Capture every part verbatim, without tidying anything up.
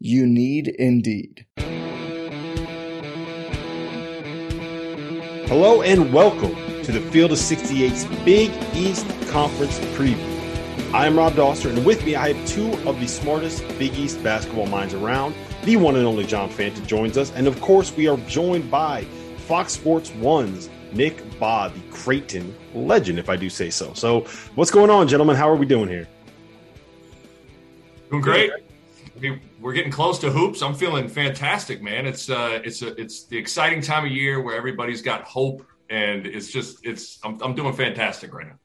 You need Indeed. Hello and welcome to the Field of sixty-eight's Big East Conference Preview. I am Rob Doster, and with me I have two of the smartest Big East basketball minds around. The one and only John Fanta joins us, and of course we are joined by Fox Sports One's Nick Baugh, the Creighton legend, if I do say so. So what's going on, gentlemen? How are we doing here? Doing great. We're getting close to hoops. I'm feeling fantastic, man. It's uh, it's a, it's the exciting time of year where everybody's got hope, and it's just it's I'm, I'm doing fantastic right now.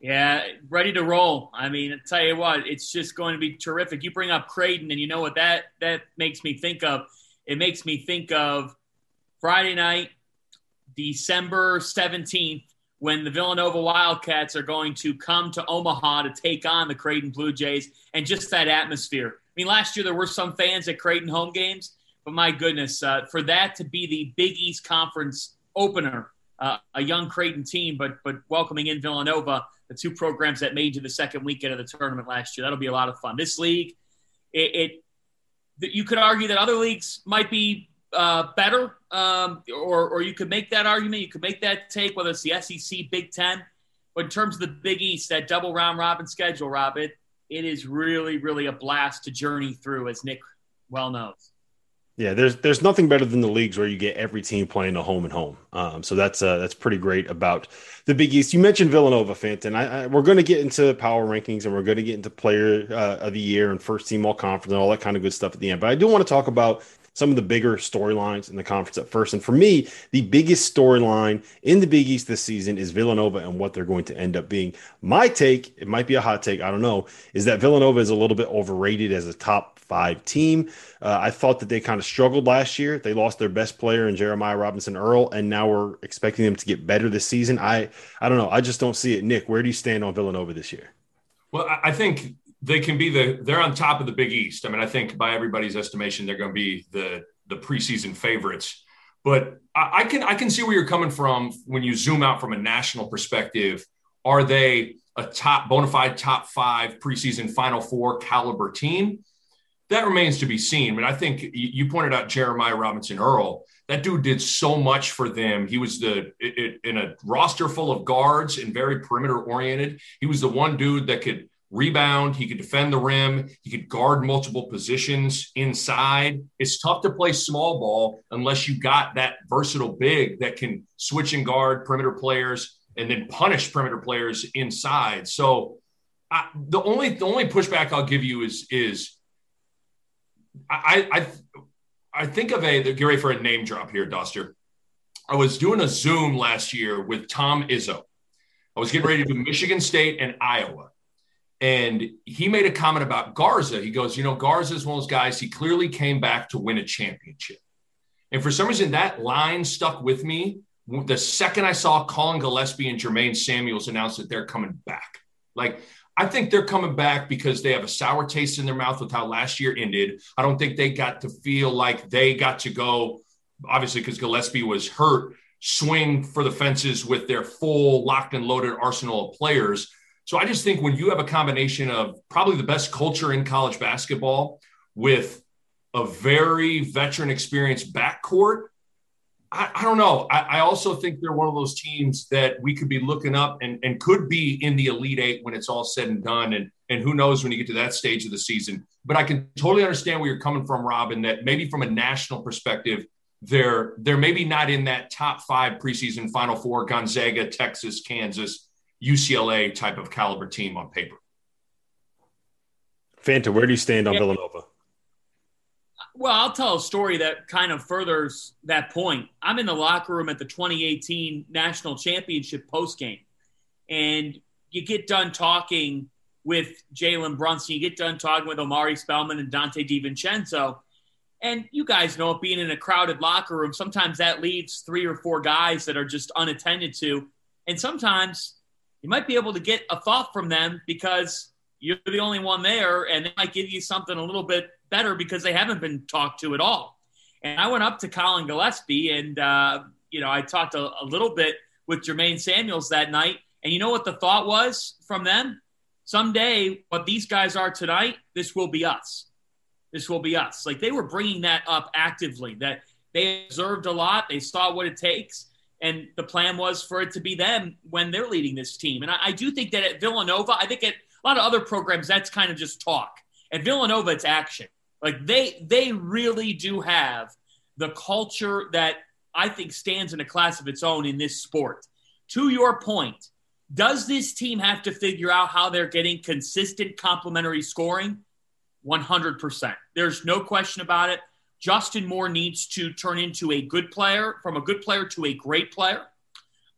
Yeah, ready to roll. I mean, I tell you what, it's just going to be terrific. You bring up Creighton, and you know what that that makes me think of? It makes me think of Friday night, December seventeenth, when the Villanova Wildcats are going to come to Omaha to take on the Creighton Blue Jays, and just that atmosphere. I mean, last year there were some fans at Creighton home games, but my goodness, uh, for that to be the Big East Conference opener, uh, a young Creighton team, but but welcoming in Villanova, the two programs that made to the second weekend of the tournament last year, that'll be a lot of fun. This league, it, it you could argue that other leagues might be Uh, better, um, or or you could make that argument, you could make that take, whether it's the S E C, Big Ten, but in terms of the Big East, that double round-robin schedule, Rob, it, it is really, really a blast to journey through, as Nick well knows. Yeah, there's there's nothing better than the leagues where you get every team playing a home and home. Um, so that's uh, that's pretty great about the Big East. You mentioned Villanova, Fenton. I, I, we're going to get into power rankings, and we're going to get into player uh, of the year and first team all conference and all that kind of good stuff at the end. But I do want to talk about some of the bigger storylines in the conference at first. And for me, the biggest storyline in the Big East this season is Villanova and what they're going to end up being. My take, it might be a hot take, I don't know, is that Villanova is a little bit overrated as a top five team. Uh, I thought that they kind of struggled last year. They lost their best player in Jeremiah Robinson Earl, and now we're expecting them to get better this season. I, I don't know. I just don't see it. Nick, where do you stand on Villanova this year? Well, I think – They can be the, they're on top of the Big East. I mean, I think by everybody's estimation, they're going to be the the preseason favorites. But I, I can I can see where you're coming from when you zoom out from a national perspective. Are they a top, bona fide top five preseason Final Four caliber team? That remains to be seen. But I think you pointed out Jeremiah Robinson Earl. That dude did so much for them. He was the it, in a roster full of guards and very perimeter oriented. He was the one dude that could rebound, he could defend the rim, he could guard multiple positions inside. It's tough to play small ball unless you got that versatile big that can switch and guard perimeter players and then punish perimeter players inside. So I, the only the only pushback I'll give you is is I I I think of a get ready for a name drop here, Doster. I was doing a Zoom last year with Tom Izzo. I was getting ready to do Michigan State and Iowa. And he made a comment about Garza. He goes, you know, Garza is one of those guys, he clearly came back to win a championship. And for some reason, that line stuck with me the second I saw Colin Gillespie and Jermaine Samuels announce that they're coming back. Like, I think they're coming back because they have a sour taste in their mouth with how last year ended. I don't think they got to feel like they got to go, obviously, because Gillespie was hurt, swing for the fences with their full locked and loaded arsenal of players. So I just think when you have a combination of probably the best culture in college basketball with a very veteran experienced backcourt, I, I don't know. I, I also think they're one of those teams that we could be looking up and, and could be in the Elite Eight when it's all said and done. And, And who knows when you get to that stage of the season. But I can totally understand where you're coming from, Robin, that maybe from a national perspective, they're, they're maybe not in that top five preseason Final Four, Gonzaga, Texas, Kansas, U C L A type of caliber team on paper. Fanta, where do you stand on yeah. Villanova? Well, I'll tell a story that kind of furthers that point. I'm in the locker room at the twenty eighteen National Championship postgame, and you get done talking with Jalen Brunson, you get done talking with Omari Spellman and Dante DiVincenzo, and you guys know it, being in a crowded locker room, sometimes that leaves three or four guys that are just unattended to, and sometimes you might be able to get a thought from them because you're the only one there, and they might give you something a little bit better because they haven't been talked to at all. And I went up to Colin Gillespie, and, uh, you know, I talked a, a little bit with Jermaine Samuels that night, and you know what the thought was from them? Someday, what these guys are tonight, this will be us. This will be us. Like, they were bringing that up actively, that they observed a lot, they saw what it takes, and the plan was for it to be them when they're leading this team. And I, I do think that at Villanova, I think at a lot of other programs, that's kind of just talk. At Villanova, it's action. Like, they they really do have the culture that I think stands in a class of its own in this sport. To your point, does this team have to figure out how they're getting consistent complementary scoring? one hundred percent. There's no question about it. Justin Moore needs to turn into a good player, from a good player to a great player.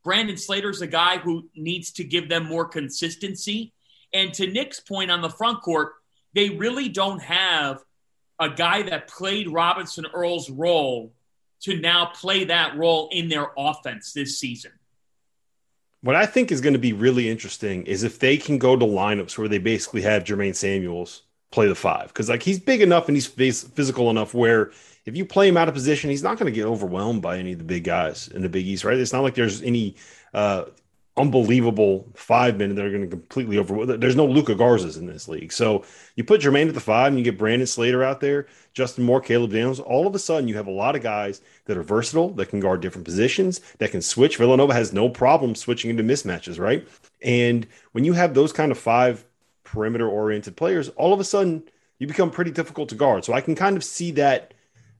Brandon Slater's a guy who needs to give them more consistency. And to Nick's point on the front court, they really don't have a guy that played Robinson Earl's role to now play that role in their offense this season. What I think is going to be really interesting is if they can go to lineups where they basically have Jermaine Samuels play the five. Because, like, he's big enough and he's physical enough where if you play him out of position, he's not going to get overwhelmed by any of the big guys in the Big East, right? It's not like there's any uh, unbelievable five men that are going to completely overwhelm. There's no Luka Garzas in this league. So you put Jermaine at the five and you get Brandon Slater out there, Justin Moore, Caleb Daniels. All of a sudden, you have a lot of guys that are versatile, that can guard different positions, that can switch. Villanova has no problem switching into mismatches, right? And when you have those kind of five perimeter-oriented players, all of a sudden, you become pretty difficult to guard. So I can kind of see that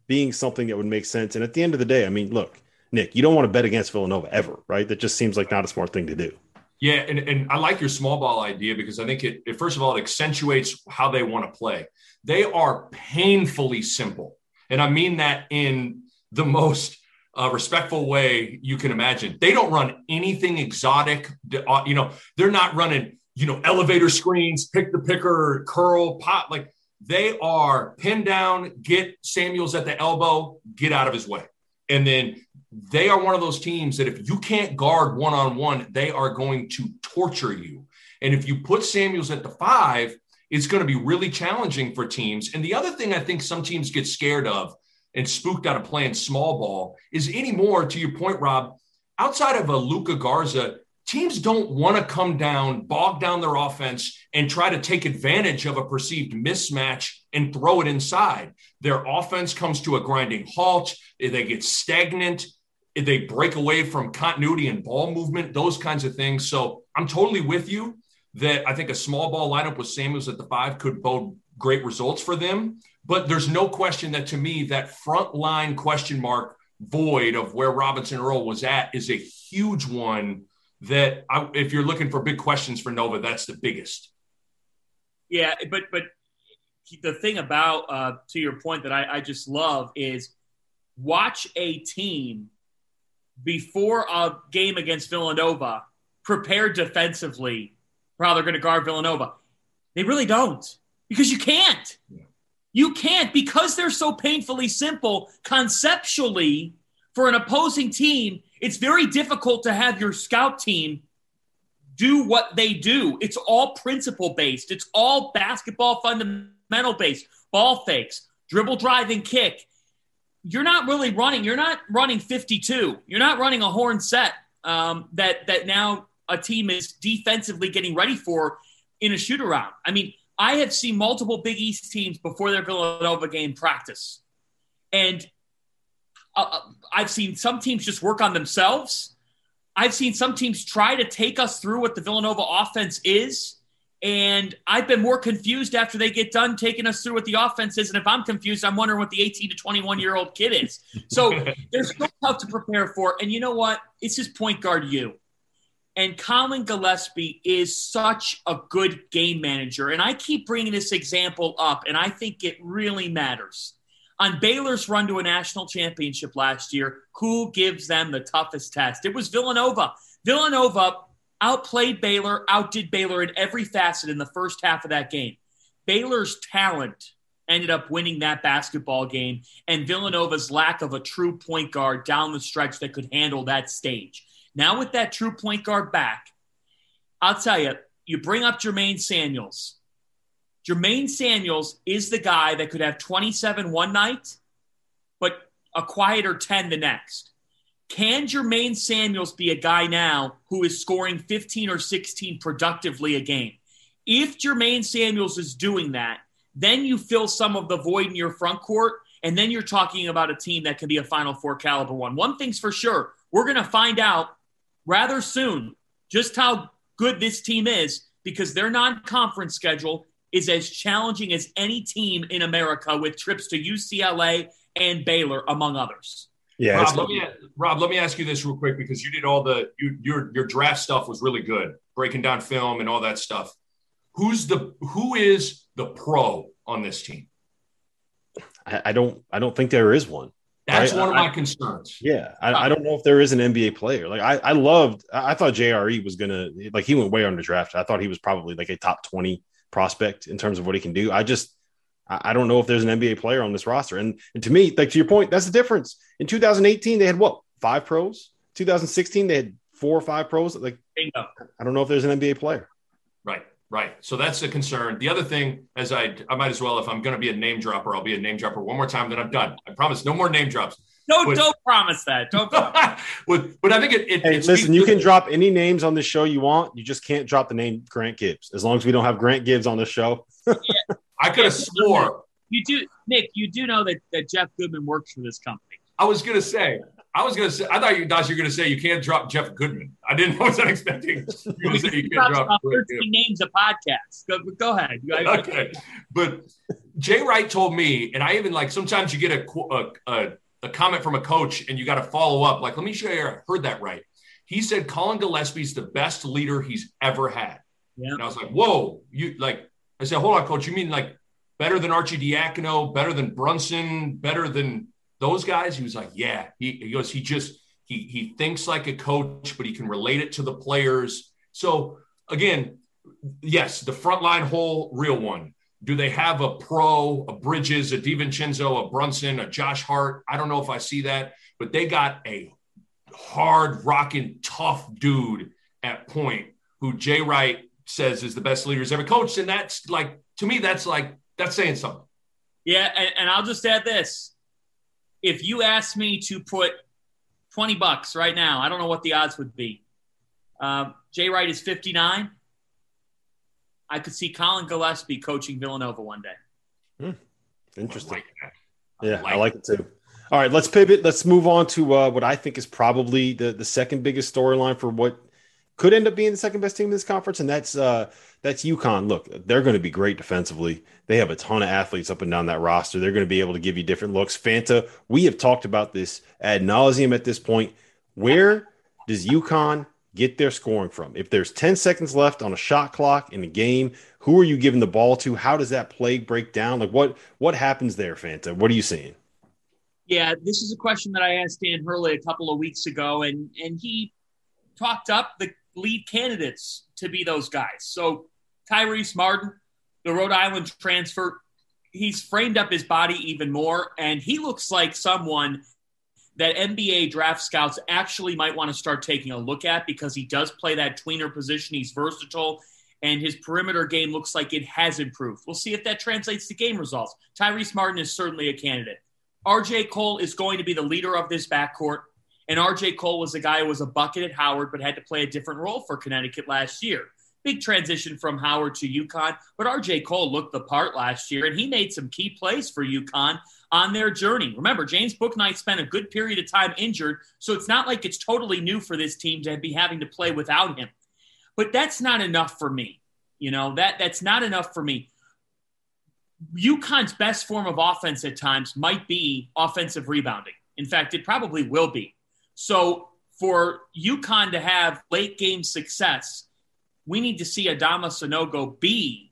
being something that would make sense. And at the end of the day, I mean, look, Nick, you don't want to bet against Villanova ever, right? That just seems like not a smart thing to do. Yeah, and, and I like your small ball idea because I think it, it, first of all, it accentuates how they want to play. They are painfully simple. And I mean that in the most uh, respectful way you can imagine. They don't run anything exotic. You know, they're not running, you know, elevator screens, pick the picker, curl, pop. Like, they are pin down, get Samuels at the elbow, get out of his way. And then they are one of those teams that if you can't guard one-on-one, they are going to torture you. And if you put Samuels at the five, it's going to be really challenging for teams. And the other thing I think some teams get scared of and spooked out of playing small ball is anymore, to your point, Rob, outside of a Luka Garza, teams don't want to come down, bog down their offense, and try to take advantage of a perceived mismatch and throw it inside. Their offense comes to a grinding halt. They get stagnant. They break away from continuity and ball movement, those kinds of things. So I'm totally with you that I think a small ball lineup with Samuels at the five could bode great results for them. But there's no question that, to me, that front line question mark void of where Robinson Earl was at is a huge one. That I, if you're looking for big questions for Nova, that's the biggest. Yeah, but but the thing about, uh, to your point, that I, I just love is watch a team before a game against Villanova prepare defensively for how they're going to guard Villanova. They really don't, because you can't. Yeah. You can't, because they're so painfully simple conceptually for an opposing team. It's very difficult to have your scout team do what they do. It's all principle-based. It's all basketball fundamental-based. Ball fakes, dribble, drive, and kick. You're not really running. You're not running fifty-two. You're not running a horn set um, that, that now a team is defensively getting ready for in a shoot-around. I mean, I have seen multiple Big East teams before their Villanova game practice. And Uh, I've seen some teams just work on themselves. I've seen some teams try to take us through what the Villanova offense is And I've been more confused after they get done taking us through what the offense is. And if I'm confused, I'm wondering what the eighteen to twenty-one-year-old kid is. So there's so tough to prepare for. And you know what? It's his point guard you. And Colin Gillespie is such a good game manager. And I keep bringing this example up, and I think it really matters. On Baylor's run to a national championship last year, who gives them the toughest test? It was Villanova. Villanova outplayed Baylor, outdid Baylor in every facet in the first half of that game. Baylor's talent ended up winning that basketball game, and Villanova's lack of a true point guard down the stretch that could handle that stage. Now with that true point guard back, I'll tell you, you bring up Jermaine Samuels. Jermaine Samuels is the guy that could have twenty-seven one night, but a quieter ten the next. Can Jermaine Samuels be a guy now who is scoring fifteen or sixteen productively a game? If Jermaine Samuels is doing that, then you fill some of the void in your front court, and then you're talking about a team that can be a Final Four caliber one. One thing's for sure, we're going to find out rather soon just how good this team is, because their non-conference schedule is as challenging as any team in America, with trips to U C L A and Baylor, among others. Yeah, Rob, let me, Rob, let me ask you this real quick, because you did all the you, – your your draft stuff was really good, breaking down film and all that stuff. Who's the who is the pro on this team? I, I don't I don't think there is one. That's I, one of my I, concerns. Yeah, I, I don't know if there is an N B A player. Like I, I loved – I thought J R E was going to – like he went way under draft. I thought he was probably like a top twenty prospect in terms of what he can do. I just – I don't know if there's an N B A player on this roster. And, and to me, like to your point, that's the difference. In two thousand eighteen, they had what, five pros? two thousand sixteen, they had four or five pros. Like Bingo. I don't know if there's an N B A player. Right, right. So that's the concern. The other thing, as I I might as well, if I'm going to be a name dropper, I'll be a name dropper one more time, then I'm done. I promise, no more name drops. No, but, don't promise that. Don't promise. But, but I think it. it hey, it listen, you can drop any names on this show you want. You just can't drop the name Grant Gibbs. As long as we don't have Grant Gibbs on this show. Yeah. I could have swore. You do, Nick. You do know that, that Jeff Goodman works for this company. I was gonna say. I was gonna say. I thought you, Dosh, you were gonna say you can't drop Jeff Goodman. I didn't. I was not expecting you to say you can't drop thirteen names a podcast. Go, go ahead. Okay, but Jay Wright told me, and I even like sometimes you get a a. a a comment from a coach and you got to follow up. Like, let me show you, I heard that right. He said, Colin Gillespie's the best leader he's ever had. Yeah. And I was like, whoa, you like, I said, hold on, coach, you mean like better than Archie Diacono, better than Brunson, better than those guys? He was like, yeah, he, he goes, he just, he, he thinks like a coach, but he can relate it to the players. So again, yes, the frontline hole, real one. Do they have a pro, a Bridges, a DiVincenzo, a Brunson, a Josh Hart? I don't know if I see that, but they got a hard, rocking, tough dude at point who Jay Wright says is the best leader he's ever coached. And that's like, to me, that's like, that's saying something. Yeah, and, and I'll just add this. If you asked me to put twenty bucks right now, I don't know what the odds would be. Uh, Jay Wright is fifty-nine. I could see Colin Gillespie coaching Villanova one day. Hmm. Interesting. I like yeah, like I like it. it too. All right, let's pivot. Let's move on to uh, what I think is probably the, the second biggest storyline for what could end up being the second best team in this conference, and that's uh, that's UConn. Look, they're going to be great defensively. They have a ton of athletes up and down that roster. They're going to be able to give you different looks. Fanta, we have talked about this ad nauseum at this point. Where does UConn get their scoring from? If there's ten seconds left on a shot clock in a game, who are you giving the ball to? How does that play break down? Like what, what happens there, Fanta? What are you seeing? Yeah, this is a question that I asked Dan Hurley a couple of weeks ago, and, and he talked up the lead candidates to be those guys. So Tyrese Martin, the Rhode Island transfer, he's framed up his body even more, and he looks like someone that N B A draft scouts actually might want to start taking a look at, because he does play that tweener position. He's versatile, and his perimeter game looks like it has improved. We'll see if that translates to game results. Tyrese Martin is certainly a candidate. R J. Cole is going to be the leader of this backcourt, and R J. Cole was a guy who was a bucket at Howard but had to play a different role for Connecticut last year. Big transition from Howard to UConn, but R J. Cole looked the part last year, and he made some key plays for UConn on their journey. Remember, James Bouknight spent a good period of time injured, so it's not like it's totally new for this team to be having to play without him. But that's not enough for me. You know, that that's not enough for me. UConn's best form of offense at times might be offensive rebounding. In fact, it probably will be. So for UConn to have late game success, we need to see Adama Sanogo be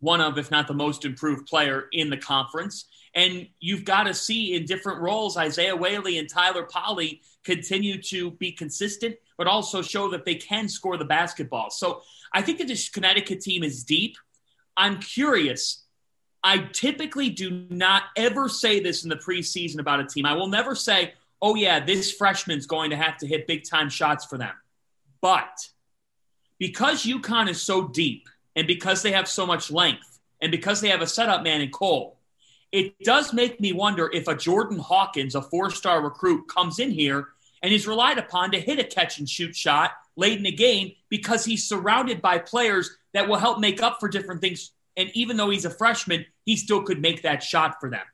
one of, if not the most improved player in the conference. And you've got to see in different roles, Isaiah Whaley and Tyler Polley continue to be consistent, but also show that they can score the basketball. So I think that this Connecticut team is deep. I'm curious. I typically do not ever say this in the preseason about a team. I will never say, oh yeah, this freshman's going to have to hit big time shots for them. But because UConn is so deep and because they have so much length and because they have a setup man in Cole, it does make me wonder if a Jordan Hawkins, a four-star recruit, comes in here and is relied upon to hit a catch-and-shoot shot late in the game because he's surrounded by players that will help make up for different things. And even though he's a freshman, he still could make that shot for them.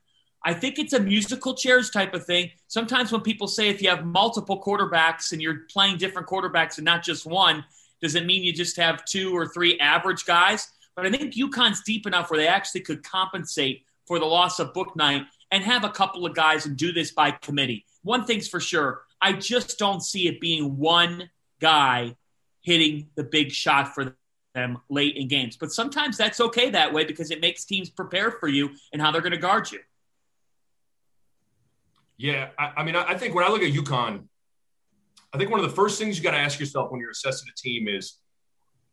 I think it's a musical chairs type of thing. Sometimes when people say if you have multiple quarterbacks and you're playing different quarterbacks and not just one, does it mean you just have two or three average guys? But I think UConn's deep enough where they actually could compensate for the loss of Bouknight and have a couple of guys and do this by committee. One thing's for sure, I just don't see it being one guy hitting the big shot for them late in games. But sometimes that's okay that way because it makes teams prepare for you and how they're going to guard you. Yeah, I, I mean, I think when I look at UConn, I think one of the first things you got to ask yourself when you're assessing a team is,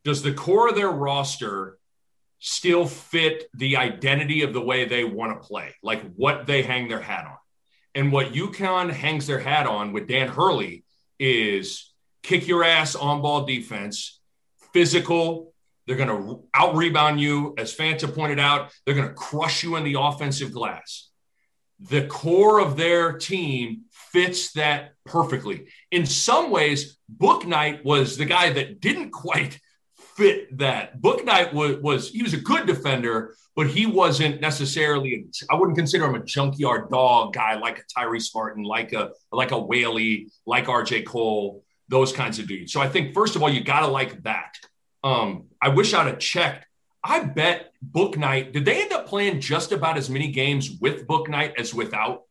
does the core of their roster still fit the identity of the way they want to play, like what they hang their hat on? And what UConn hangs their hat on with Dan Hurley is kick your ass on ball defense, physical. They're going to out rebound you. As Fanta pointed out, they're going to crush you in the offensive glass. The core of their team fits that perfectly. In some ways, Bouknight was the guy that didn't quite fit that. Bouknight was, was he was a good defender, but he wasn't necessarily, I wouldn't consider him a junkyard dog guy like a Tyrese Martin, like a like a Whaley, like R J. Cole, those kinds of dudes. So I think, first of all, you got to like that. Um, I wish I'd have checked. I bet Bouknight, did they end up playing just about as many games with Bouknight as without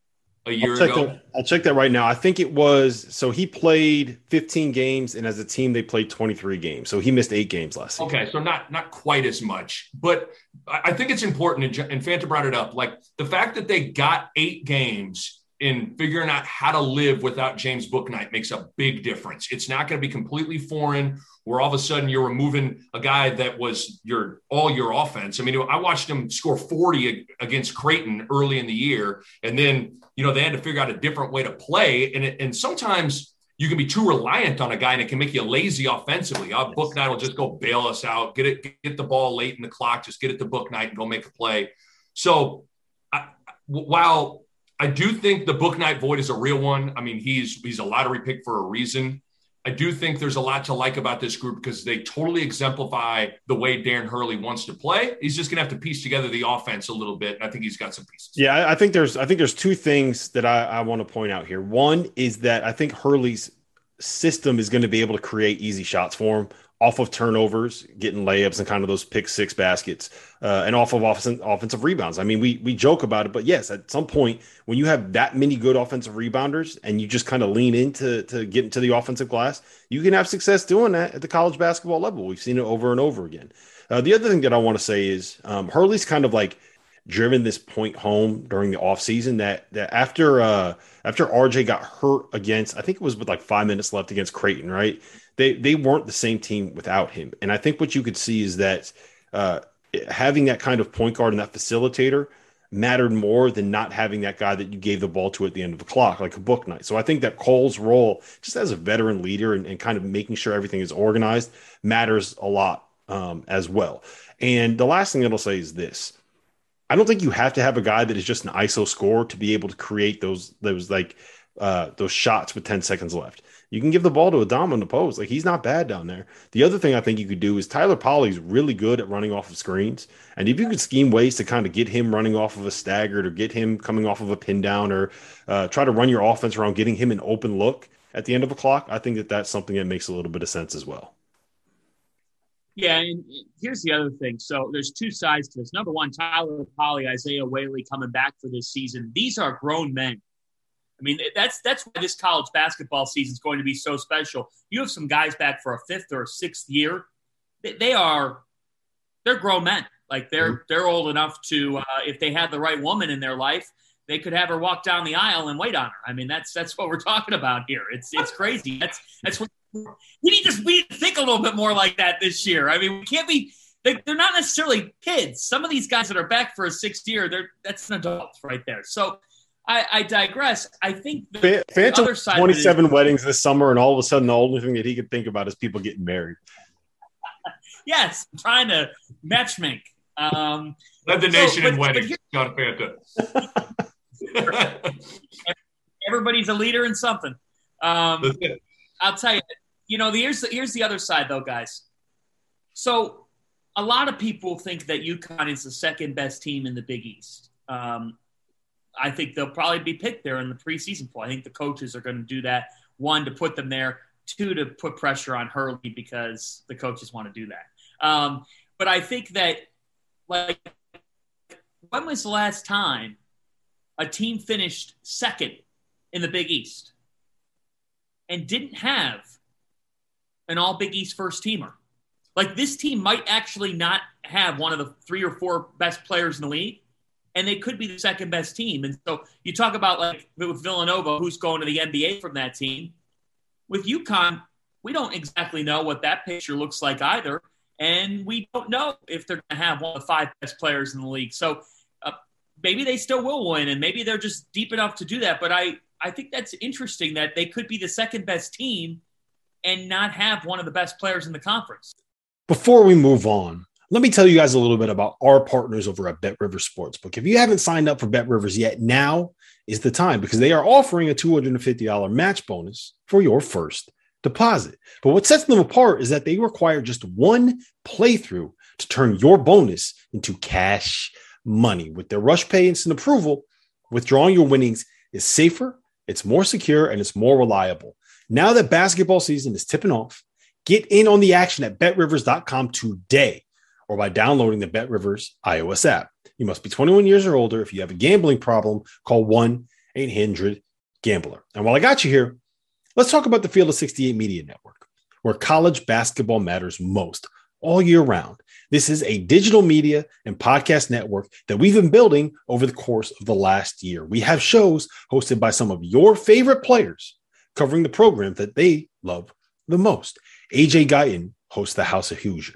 a year I'll ago? That, I'll check that right now. I think it was, so he played fifteen games, and as a team, they played twenty-three games. So he missed eight games last season. Okay, so not not quite as much. But I think it's important, and Fanta brought it up, like the fact that they got eight games in figuring out how to live without James Bouknight makes a big difference. It's not going to be completely foreign where all of a sudden you're removing a guy that was your all your offense. I mean, I watched him score forty against Creighton early in the year. And then, you know, they had to figure out a different way to play. And, it, and sometimes you can be too reliant on a guy and it can make you lazy offensively. Uh, Bouknight will just go bail us out, get it, get the ball late in the clock, just get it to Bouknight and go make a play. So I, while – I do think the Bouknight void is a real one. I mean, he's he's a lottery pick for a reason. I do think there's a lot to like about this group because they totally exemplify the way Dan Hurley wants to play. He's just going to have to piece together the offense a little bit. And I think he's got some pieces. Yeah, I think there's I think there's two things that I, I want to point out here. One is that I think Hurley's system is going to be able to create easy shots for him off of turnovers, getting layups and kind of those pick six baskets, uh, and off of off- offensive rebounds. I mean, we we joke about it, but yes, at some point when you have that many good offensive rebounders and you just kind of lean into to get into the offensive glass, you can have success doing that at the college basketball level. We've seen it over and over again. Uh, the other thing that I want to say is um, Hurley's kind of like driven this point home during the offseason that, that after uh, after R J got hurt against, I think it was with like five minutes left against Creighton, right? They they weren't the same team without him. And I think what you could see is that uh, having that kind of point guard and that facilitator mattered more than not having that guy that you gave the ball to at the end of the clock, like a Bouknight. So I think that Cole's role just as a veteran leader and, and kind of making sure everything is organized matters a lot um, as well. And the last thing that I'll say is this. I don't think you have to have a guy that is just an I S O scorer to be able to create those those like uh, those shots with ten seconds left. You can give the ball to Adama in the post. Like, he's not bad down there. The other thing I think you could do is Tyler Polley's really good at running off of screens. And if you could scheme ways to kind of get him running off of a staggered or get him coming off of a pin down or uh, try to run your offense around getting him an open look at the end of a clock, I think that that's something that makes a little bit of sense as well. Yeah, and here's the other thing. So there's two sides to this. Number one, Tyler Polly, Isaiah Whaley coming back for this season. These are grown men. I mean, that's that's why this college basketball season is going to be so special. You have some guys back for a fifth or a sixth year. They, they are they're grown men. Like they're mm-hmm. they're old enough to, uh, if they had the right woman in their life, they could have her walk down the aisle and wait on her. I mean, that's that's what we're talking about here. It's it's crazy. That's that's what we need to we need to think a little bit more like that this year. I mean, we can't be. They, they're not necessarily kids. Some of these guys that are back for a sixth year, they're that's an adult right there. So. I, I digress. I think the, Fant- the other side twenty-seven is, weddings this summer, and all of a sudden the only thing that he could think about is people getting married. Yes, I'm trying to matchmake. Um, Led the so, nation but, in weddings, John Fanta. Everybody's a leader in something. Um, I'll tell you, you know, the, here's, the, here's the other side, though, guys. So a lot of people think that UConn is the second best team in the Big East. Um I think they'll probably be picked there in the preseason poll. I think the coaches are going to do that, one, to put them there, two, to put pressure on Hurley because the coaches want to do that. Um, but I think that, like, when was the last time a team finished second in the Big East and didn't have an all-Big East first-teamer? Like, this team might actually not have one of the three or four best players in the league. And they could be the second best team. And so you talk about, like, with Villanova, who's going to the N B A from that team. With UConn, we don't exactly know what that picture looks like either. And we don't know if they're going to have one of the five best players in the league. So uh, maybe they still will win, and maybe they're just deep enough to do that. But I, I think that's interesting that they could be the second best team and not have one of the best players in the conference. Before we move on, let me tell you guys a little bit about our partners over at Bet Rivers Sportsbook. If you haven't signed up for Bet Rivers yet, now is the time because they are offering a two hundred fifty dollars match bonus for your first deposit. But what sets them apart is that they require just one playthrough to turn your bonus into cash money. With their rush pay instant approval, withdrawing your winnings is safer, it's more secure, and it's more reliable. Now that basketball season is tipping off, get in on the action at bet rivers dot com today, or by downloading the BetRivers iOS app. You must be twenty-one years or older. If you have a gambling problem, call one eight hundred gambler. And while I got you here, let's talk about the Field of sixty-eight Media Network, where college basketball matters most all year round. This is a digital media and podcast network that we've been building over the course of the last year. We have shows hosted by some of your favorite players covering the program that they love the most. A J Guyton hosts the House of Hoosier.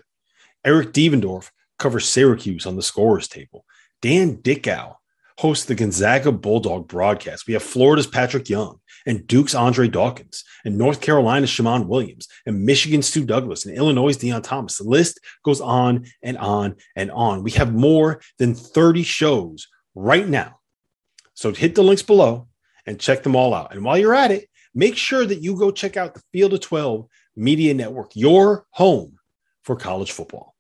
Eric Devendorf covers Syracuse on the Scorers Table. Dan Dickow hosts the Gonzaga Bulldog broadcast. We have Florida's Patrick Young and Duke's Andre Dawkins and North Carolina's Shamon Williams and Michigan's Stu Douglas and Illinois' Deion Thomas. The list goes on and on and on. We have more than thirty shows right now. So hit the links below and check them all out. And while you're at it, make sure that you go check out the Field of twelve Media Network, your home for college football.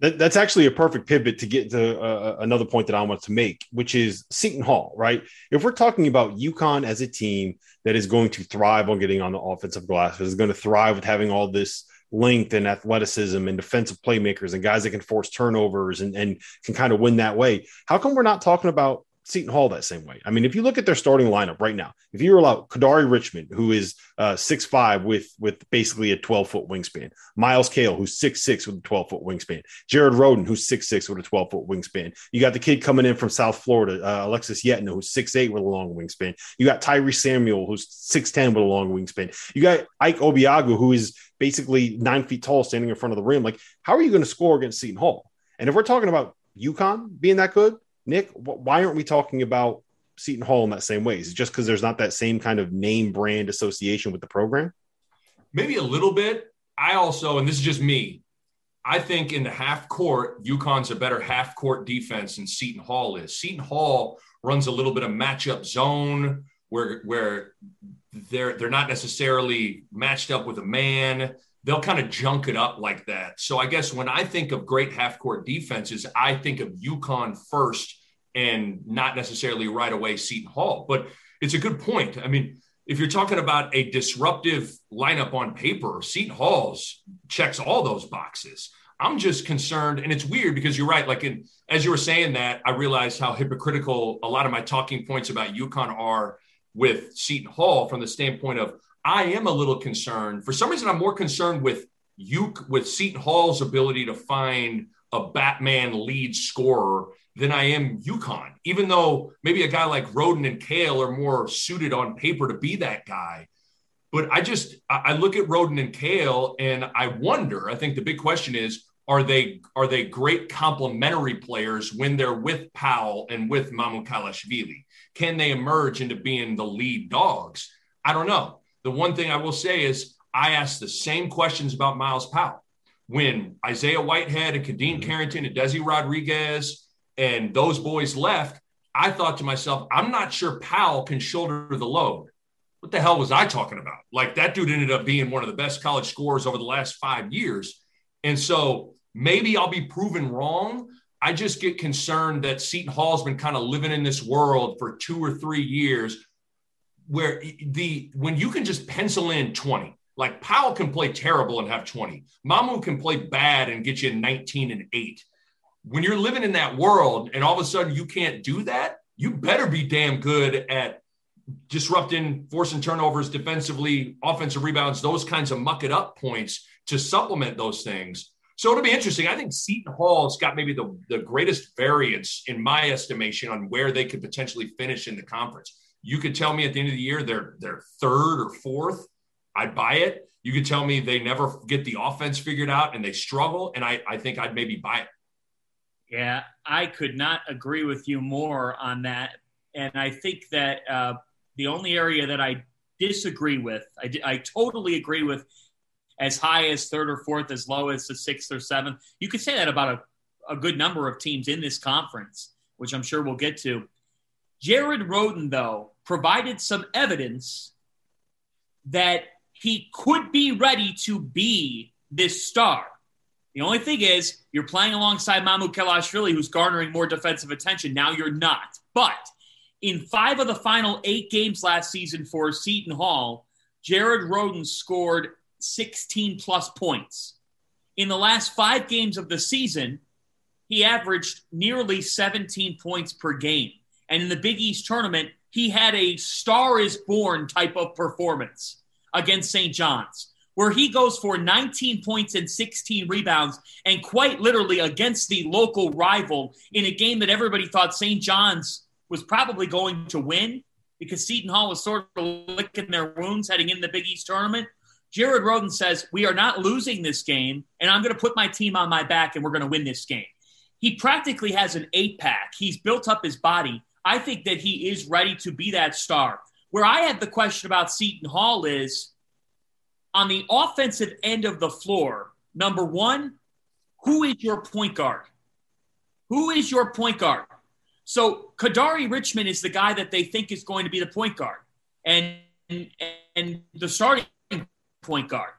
That, that's actually a perfect pivot to get to uh, another point that I want to make, which is Seton Hall, right? If we're talking about UConn as a team that is going to thrive on getting on the offensive glass, is going to thrive with having all this length and athleticism and defensive playmakers and guys that can force turnovers and, and can kind of win that way, how come we're not talking about Seton Hall that same way? I mean, if you look at their starting lineup right now, if you were allowed Kadari Richmond, who is uh, six five with, with basically a twelve-foot wingspan, Miles Kale, who's six six with a twelve-foot wingspan, Jared Rhoden, who's six six with a twelve-foot wingspan. You got the kid coming in from South Florida, uh, Alexis Yetna, who's six eight with a long wingspan. You got Tyrese Samuel, who's six ten with a long wingspan. You got Ike Obiagu, who is basically nine feet tall standing in front of the rim. Like, how are you going to score against Seton Hall? And if we're talking about UConn being that good, Nick, why aren't we talking about Seton Hall in that same way? Is it just because there's not that same kind of name brand association with the program? Maybe a little bit. I also, and this is just me, I think in the half court, UConn's a better half court defense than Seton Hall is. Seton Hall runs a little bit of matchup zone where where they're they're not necessarily matched up with a man. They'll kind of junk it up like that. So I guess when I think of great half court defenses, I think of UConn first, and not necessarily right away Seton Hall. But it's a good point. I mean, if you're talking about a disruptive lineup on paper, Seton Hall's checks all those boxes. I'm just concerned, and it's weird because you're right. Like, in, as you were saying that, I realized how hypocritical a lot of my talking points about UConn are with Seton Hall from the standpoint of I am a little concerned. For some reason, I'm more concerned with you with Seton Hall's ability to find a Batman lead scorer than I am UConn, even though maybe a guy like Rhoden and Cale are more suited on paper to be that guy. But I just, I look at Rhoden and Cale and I wonder, I think the big question is, are they, are they great complementary players when they're with Powell and with Mamukelashvili? Can they emerge into being the lead dogs? I don't know. The one thing I will say is I asked the same questions about Miles Powell when Isaiah Whitehead and Kadeem Carrington and Desi Rodriguez and those boys left. I thought to myself, I'm not sure Powell can shoulder the load. What the hell was I talking about? Like, that dude ended up being one of the best college scorers over the last five years. And so maybe I'll be proven wrong. I just get concerned that Seton Hall's been kind of living in this world for two or three years where the, when you can just pencil in twenty, like Powell can play terrible and have twenty. Mamu can play bad and get you nineteen and eight. When you're living in that world and all of a sudden you can't do that, you better be damn good at disrupting, forcing turnovers defensively, offensive rebounds, those kinds of muck it up points to supplement those things. So it'll be interesting. I think Seton Hall's got maybe the, the greatest variance in my estimation on where they could potentially finish in the conference. You could tell me at the end of the year, they're, they're third or fourth. I'd buy it. You could tell me they never get the offense figured out and they struggle. And I, I think I'd maybe buy it. Yeah, I could not agree with you more on that. And I think that, uh, the only area that I disagree with, I, I totally agree with as high as third or fourth, as low as the sixth or seventh. You could say that about a, a good number of teams in this conference, which I'm sure we'll get to. Jared Rhoden, though, provided some evidence that he could be ready to be this star. The only thing is you're playing alongside Mamukelashvili, who's garnering more defensive attention. Now you're not. But in five of the final eight games last season for Seton Hall, Jared Rhoden scored sixteen-plus points. In the last five games of the season, he averaged nearly seventeen points per game. And in the Big East tournament, he had a star-is-born type of performance against Saint John's, where he goes for nineteen points and sixteen rebounds, and quite literally against the local rival in a game that everybody thought Saint John's was probably going to win because Seton Hall was sort of licking their wounds heading into the Big East tournament. Jared Rhoden says, we are not losing this game, and I'm going to put my team on my back, and we're going to win this game. He practically has an eight-pack. He's built up his body. I think that he is ready to be that star. Where I had the question about Seton Hall is, on the offensive end of the floor, number one, who is your point guard? Who is your point guard? So Kadari Richmond is the guy that they think is going to be the point guard and, and and the starting point guard.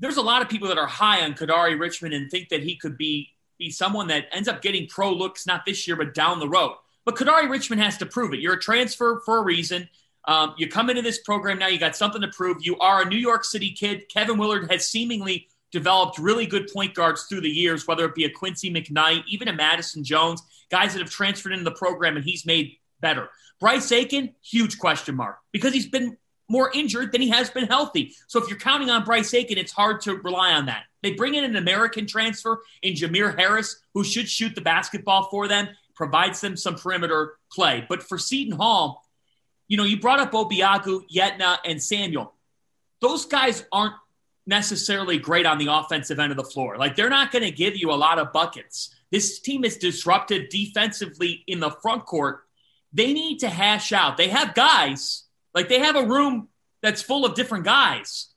There's a lot of people that are high on Kadari Richmond and think that he could be, be someone that ends up getting pro looks, not this year, but down the road. But Kadari Richmond has to prove it. You're a transfer for a reason. Um, you come into this program now, you got something to prove. You are a New York City kid. Kevin Willard has seemingly developed really good point guards through the years, whether it be a Quincy McKnight, even a Madison Jones, guys that have transferred into the program and he's made better. Bryce Aiken, huge question mark, because he's been more injured than he has been healthy. So if you're counting on Bryce Aiken, it's hard to rely on that. They bring in an American transfer in Jameer Harris, who should shoot the basketball for them, provides them some perimeter play. But for Seton Hall, you know, you brought up Obiagu, Yetna, and Samuel. Those guys aren't necessarily great on the offensive end of the floor. Like, they're not going to give you a lot of buckets. This team is disruptive defensively in the front court. They need to hash out. They have guys, like they have a room that's full of different guys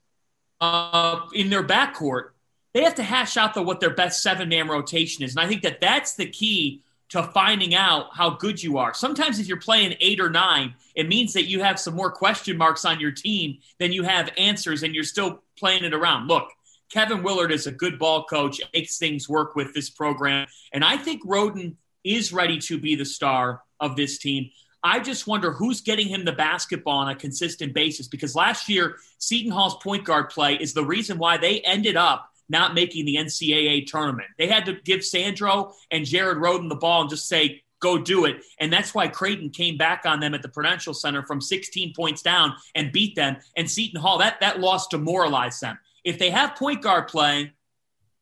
uh, in their backcourt. They have to hash out the, what their best seven-man rotation is. And I think that that's the key to finding out how good you are. Sometimes if you're playing eight or nine, it means that you have some more question marks on your team than you have answers, and you're still playing it around. Look, Kevin Willard is a good ball coach, makes things work with this program, and I think Rhoden is ready to be the star of this team. I just wonder who's getting him the basketball on a consistent basis, because last year Seton Hall's point guard play is the reason why they ended up not making the N C double A tournament. They had to give Sandro and Jared Rhoden the ball and just say, go do it. And that's why Creighton came back on them at the Prudential Center from sixteen points down and beat them. And Seton Hall, that, that loss demoralized them. If they have point guard play,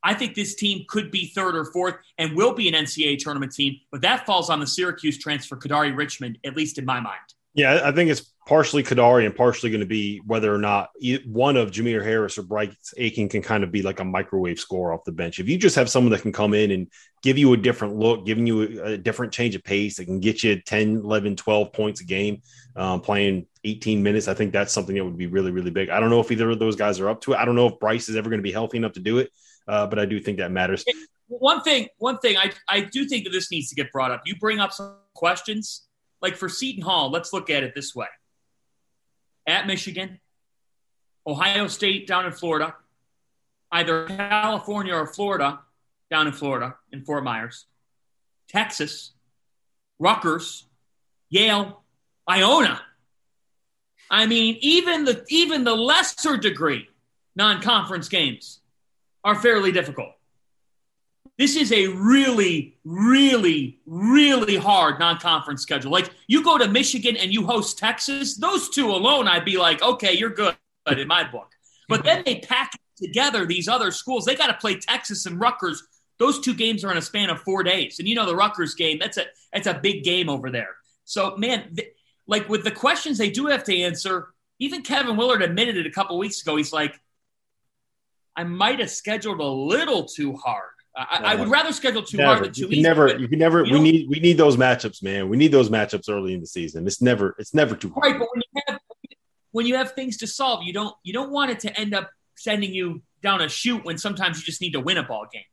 I think this team could be third or fourth and will be an N C double A tournament team, but that falls on the Syracuse transfer, Kadari Richmond, at least in my mind. Yeah, I think it's partially Kadari and partially going to be whether or not one of Jameer Harris or Bryce Aiken can kind of be like a microwave scorer off the bench. If you just have someone that can come in and give you a different look, giving you a, a different change of pace, that can get you ten, eleven, twelve points a game, um, playing eighteen minutes, I think that's something that would be really, really big. I don't know if either of those guys are up to it. I don't know if Bryce is ever going to be healthy enough to do it. Uh, but I do think that matters. One thing, one thing, I I do think that this needs to get brought up. You bring up some questions. Like for Seton Hall, let's look at it this way. At Michigan, Ohio State down in Florida, either California or Florida down in Florida in Fort Myers, Texas, Rutgers, Yale, Iona. I mean, even the even the lesser degree non-conference games are fairly difficult. This is a really, really, really hard non-conference schedule. Like, you go to Michigan and you host Texas, those two alone, I'd be like, okay, you're good in my book. But then they pack together these other schools. They got to play Texas and Rutgers. Those two games are in a span of four days. And you know the Rutgers game, that's a that's a big game over there. So, man, th- like with the questions they do have to answer, even Kevin Willard admitted it a couple weeks ago. He's like, I might have scheduled a little too hard. I, no, I would rather schedule too never. hard than too easy. You can never, you can never. You we need, we need those matchups, man. We need those matchups early in the season. It's never, it's never too hard. Right, but when you have, when you have things to solve, you don't, you don't want it to end up sending you down a chute when sometimes you just need to win a ball game.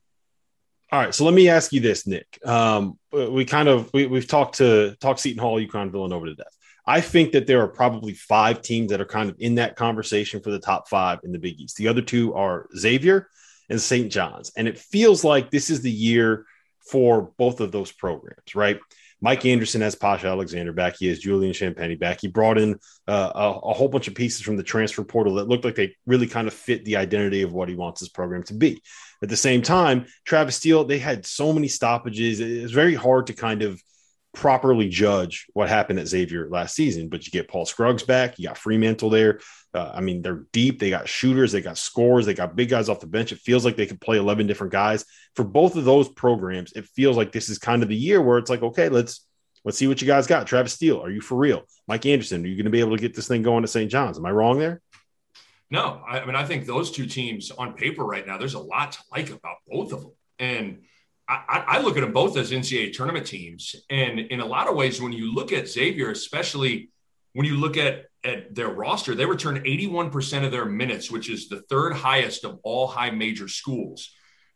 All right, so let me ask you this, Nick. Um, we kind of we, we've talked to talk Seton Hall, UConn, Villanova to death. I think that there are probably five teams that are kind of in that conversation for the top five in the Big East. The other two are Xavier and Saint John's. And it feels like this is the year for both of those programs, right? Mike Anderson has Posh Alexander back. He has Julian Champagnie back. He brought in uh, a, a whole bunch of pieces from the transfer portal that looked like they really kind of fit the identity of what he wants his program to be. At the same time, Travis Steele, they had so many stoppages. It's very hard to kind of properly judge what happened at Xavier last season, but you get Paul Scruggs back. You got Freemantle there. Uh, I mean, they're deep. They got shooters. They got scorers. They got big guys off the bench. It feels like they could play eleven different guys for both of those programs. It feels like this is kind of the year where it's like, okay, let's, let's see what you guys got. Travis Steele, are you for real? Mike Anderson, are you going to be able to get this thing going to Saint John's? Am I wrong there? No, I, I mean, I think those two teams on paper right now, there's a lot to like about both of them. And I, I look at them both as N C double A tournament teams. And in a lot of ways, when you look at Xavier, especially when you look at, at their roster, they return eighty-one percent of their minutes, which is the third highest of all high major schools.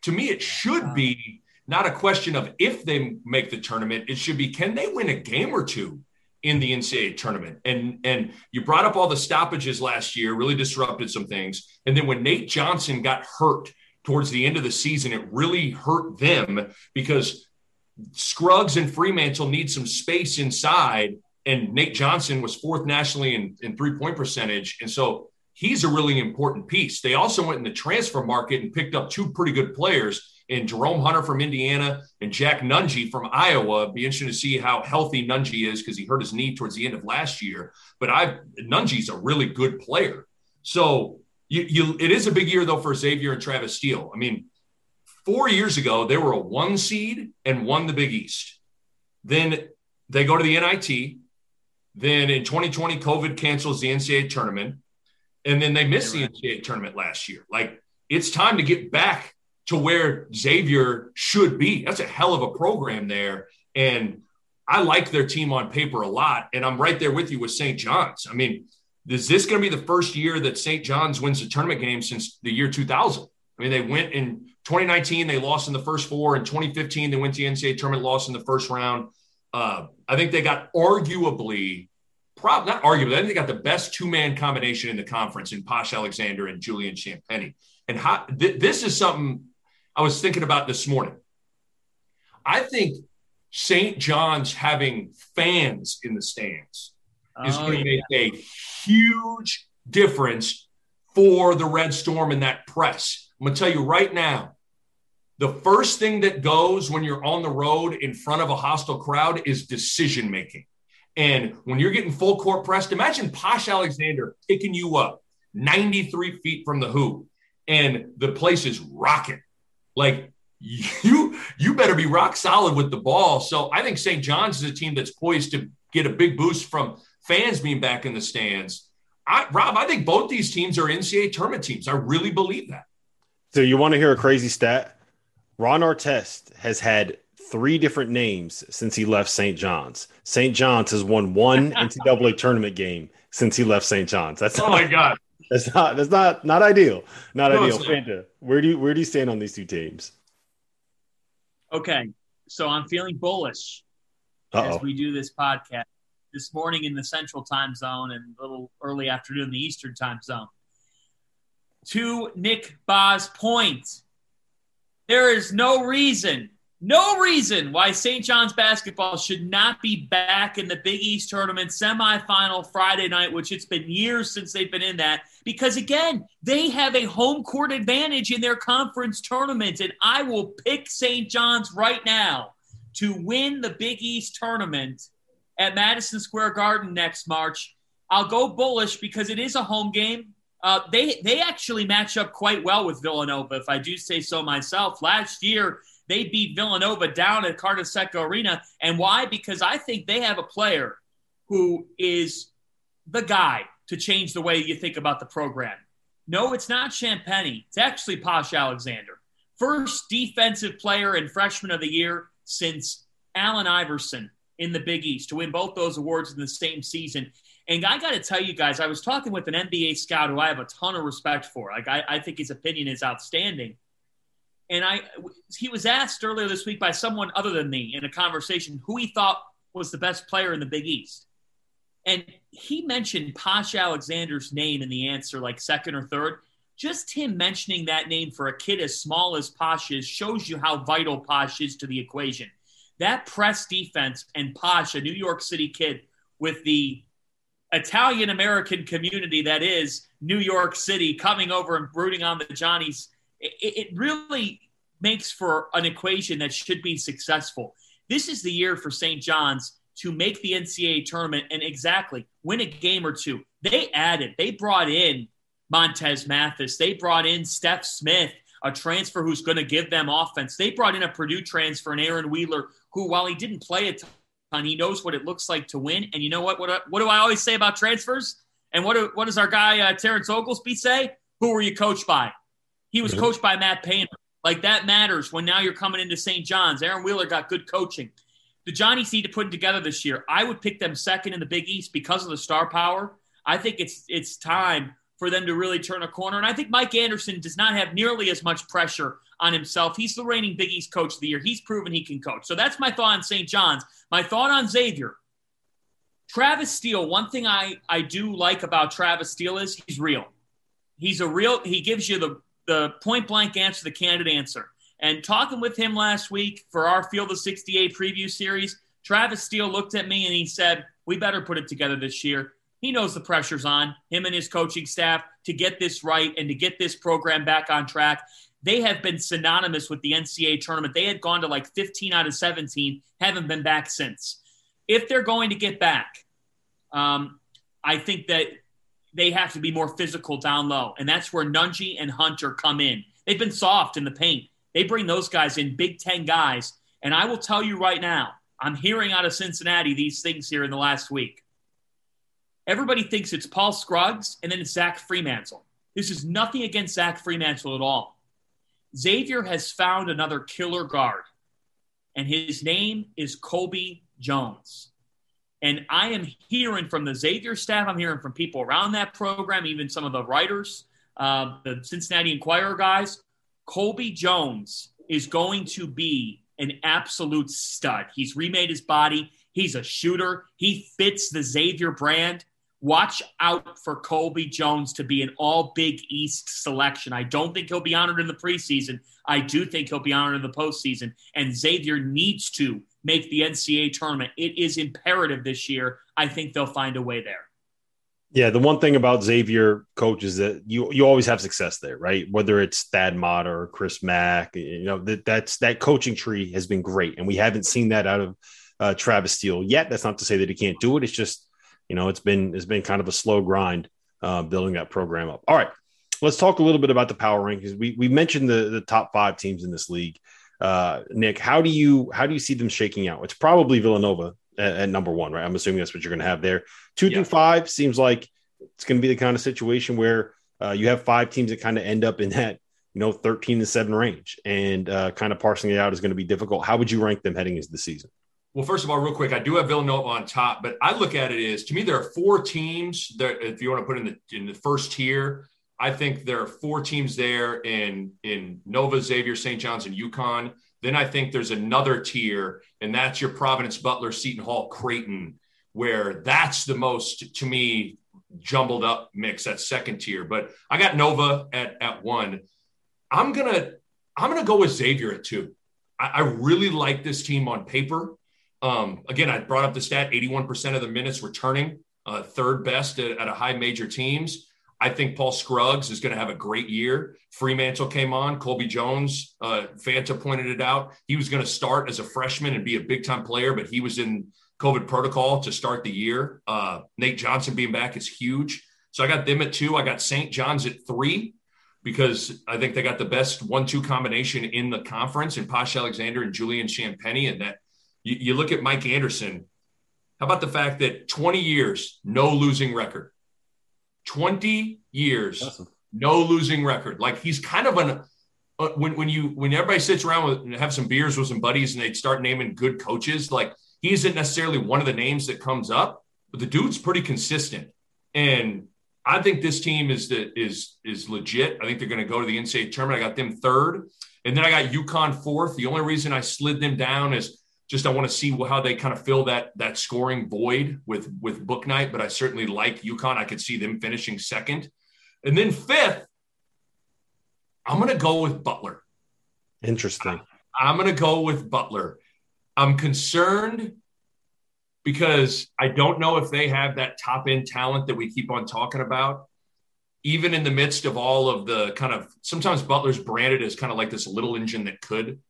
To me, it should be not a question of if they make the tournament. It should be, can they win a game or two in the N C double A tournament? And, and you brought up all the stoppages last year, really disrupted some things. And then when Nate Johnson got hurt towards the end of the season, it really hurt them because Scruggs and Freemantle need some space inside, and Nate Johnson was fourth nationally in, in three-point percentage, and so he's a really important piece. They also went in the transfer market and picked up two pretty good players in Jerome Hunter from Indiana and Jack Nungy from Iowa. It'd be interesting to see how healthy Nungy is because he hurt his knee towards the end of last year, but I've, Nungy's a really good player. So you, you, it is a big year, though, for Xavier and Travis Steele. I mean, four years ago, they were a one seed and won the Big East. Then they go to the N I T. Then in twenty twenty, COVID cancels the N C double A tournament. And then they missed the N C double A tournament last year. Like, it's time to get back to where Xavier should be. That's a hell of a program there. And I like their team on paper a lot. And I'm right there with you with Saint John's. I mean, is this going to be the first year that Saint John's wins a tournament game since the year two thousand? I mean, they went in twenty nineteen, they lost in the first four. In twenty fifteen, they went to the N C double A tournament, lost in the first round. Uh, I think they got arguably, prob- not arguably, I think they got the best two-man combination in the conference in Posh Alexander and Julian Champagnie. And how, th- this is something I was thinking about this morning. I think Saint John's having fans in the stands is oh, going to yeah. make a huge difference for the Red Storm in that press. I'm going to tell you right now, the first thing that goes when you're on the road in front of a hostile crowd is decision-making. And when you're getting full court pressed, imagine Posh Alexander picking you up ninety-three feet from the hoop and the place is rocking. Like you, you better be rock solid with the ball. So I think Saint John's is a team that's poised to get a big boost from fans being back in the stands. I, Rob, I think both these teams are N C A A tournament teams. I really believe that. So you want to hear a crazy stat? Ron Artest has had three different names since he left Saint John's. Saint John's has won one N C A A tournament game since he left Saint John's. That's oh not, my God. That's not that's not not ideal. Not no, ideal. Fanta, where do you where do you stand on these two teams? Okay, so I'm feeling bullish Uh-oh. as we do this podcast this morning in the Central Time Zone and a little early afternoon in the Eastern Time Zone. To Nick Ba's point, there is no reason, no reason why Saint John's basketball should not be back in the Big East tournament semifinal Friday night, which it's been years since they've been in that, because, again, they have a home court advantage in their conference tournament, and I will pick Saint John's right now to win the Big East tournament at Madison Square Garden next March. I'll go bullish because it is a home game. Uh, they they actually match up quite well with Villanova, if I do say so myself. Last year, they beat Villanova down at Carnesecca Arena. And why? Because I think they have a player who is the guy to change the way you think about the program. No, it's not Champagnie. It's actually Posh Alexander. First defensive player and freshman of the year since Allen Iverson in the Big East to win both those awards in the same season. And I got to tell you guys, I was talking with an N B A scout who I have a ton of respect for. Like I, I think his opinion is outstanding. And I, he was asked earlier this week by someone other than me in a conversation who he thought was the best player in the Big East. And he mentioned Posh Alexander's name in the answer, like second or third. Just him mentioning that name for a kid as small as Posh is shows you how vital Posh is to the equation. That press defense and Posh, a New York City kid with the Italian-American community that is New York City coming over and brooding on the Johnnies, it, it really makes for an equation that should be successful. This is the year for Saint John's to make the N C A A tournament and exactly win a game or two. They added, they brought in Montez Mathis. They brought in Steph Smith, a transfer who's going to give them offense. They brought in a Purdue transfer, and Aaron Wheeler, who while he didn't play a ton, and he knows what it looks like to win. And you know what? What, what do I always say about transfers? And what do, what does our guy uh, Terrence Oglesby say? Who were you coached by? He was mm-hmm. coached by Matt Painter. Like that matters when now you're coming into Saint John's. Aaron Wheeler got good coaching. The Johnnies need to put it together this year. I would pick them second in the Big East because of the star power. I think it's it's time for them to really turn a corner. And I think Mike Anderson does not have nearly as much pressure on himself. He's the reigning Big East coach of the year. He's proven he can coach. So that's my thought on Saint John's. My thought on Xavier, Travis Steele, one thing I, I do like about Travis Steele is he's real. He's a real – he gives you the, the point-blank answer, the candid answer. And talking with him last week for our Field of sixty-eight preview series, Travis Steele looked at me and he said, we better put it together this year. He knows the pressure's on, him and his coaching staff, to get this right and to get this program back on track. They have been synonymous with the N C A A tournament. They had gone to like fifteen out of seventeen, haven't been back since. If they're going to get back, um, I think that they have to be more physical down low, and that's where Nunji and Hunter come in. They've been soft in the paint. They bring those guys in, Big Ten guys, and I will tell you right now, I'm hearing out of Cincinnati these things here in the last week. Everybody thinks it's Paul Scruggs and then it's Zach Freemantle. This is nothing against Zach Freemantle at all. Xavier has found another killer guard, and his name is Colby Jones. And I am hearing from the Xavier staff, I'm hearing from people around that program, even some of the writers, uh, the Cincinnati Enquirer guys, Colby Jones is going to be an absolute stud. He's remade his body. He's a shooter. He fits the Xavier brand. Watch out for Colby Jones to be an all Big East selection. I don't think he'll be honored in the preseason. I do think he'll be honored in the postseason. And Xavier needs to make the N C A A tournament. It is imperative this year. I think they'll find a way there. Yeah, the one thing about Xavier, coach, is that you you always have success there, right? Whether it's Thad Matta or Chris Mack, you know, that that's that coaching tree has been great, and we haven't seen that out of uh, Travis Steele yet. That's not to say that he can't do it. It's just, you know, it's been it's been kind of a slow grind uh, building that program up. All right, let's talk a little bit about the power rankings. We we mentioned the the top five teams in this league. Uh, Nick, how do you how do you see them shaking out? It's probably Villanova at number one, right? I'm assuming that's what you're going to have there. Two yeah. through five seems like it's going to be the kind of situation where uh, you have five teams that kind of end up in that, you know, thirteen to seven range, and uh, kind of parsing it out is going to be difficult. How would you rank them heading into the season? Well, first of all, real quick, I do have Villanova on top, but I look at it as, to me, there are four teams that, if you want to put in the, in the first tier, I think there are four teams there in, in Nova, Xavier, Saint John's, and UConn. Then I think there's another tier, and that's your Providence, Butler, Seton Hall, Creighton, where that's the most, to me, jumbled up mix, that second tier. But I got Nova at, at one. I'm going to I'm gonna go with Xavier at two. I, I really like this team on paper. Um, again, I brought up the stat, eighty-one percent of the minutes returning, uh, third best at, at a high major teams. I think Paul Scruggs is going to have a great year. Freemantle came on. Colby Jones, uh, Fanta pointed it out. He was going to start as a freshman and be a big-time player, but he was in COVID protocol to start the year. Uh, Nate Johnson being back is huge. So I got them at two. I got Saint John's at three because I think they got the best one two combination in the conference in Posh Alexander and Julian Champagnie. And that you, you look at Mike Anderson. How about the fact that twenty years, no losing record? twenty years, awesome. No losing record. Like, he's kind of an uh, when when you when everybody sits around with, and have some beers with some buddies and they start naming good coaches, like, he isn't necessarily one of the names that comes up, but the dude's pretty consistent. And I think this team is the is is legit. I think they're going to go to the N C double A tournament. I got them third, and then I got UConn fourth. The only reason I slid them down is just I want to see how they kind of fill that that scoring void with, with Bouknight, but I certainly like UConn. I could see them finishing second. And then fifth, I'm going to go with Butler. Interesting. I, I'm going to go with Butler. I'm concerned because I don't know if they have that top-end talent that we keep on talking about. Even in the midst of all of the kind of – sometimes Butler's branded as kind of like this little engine that could –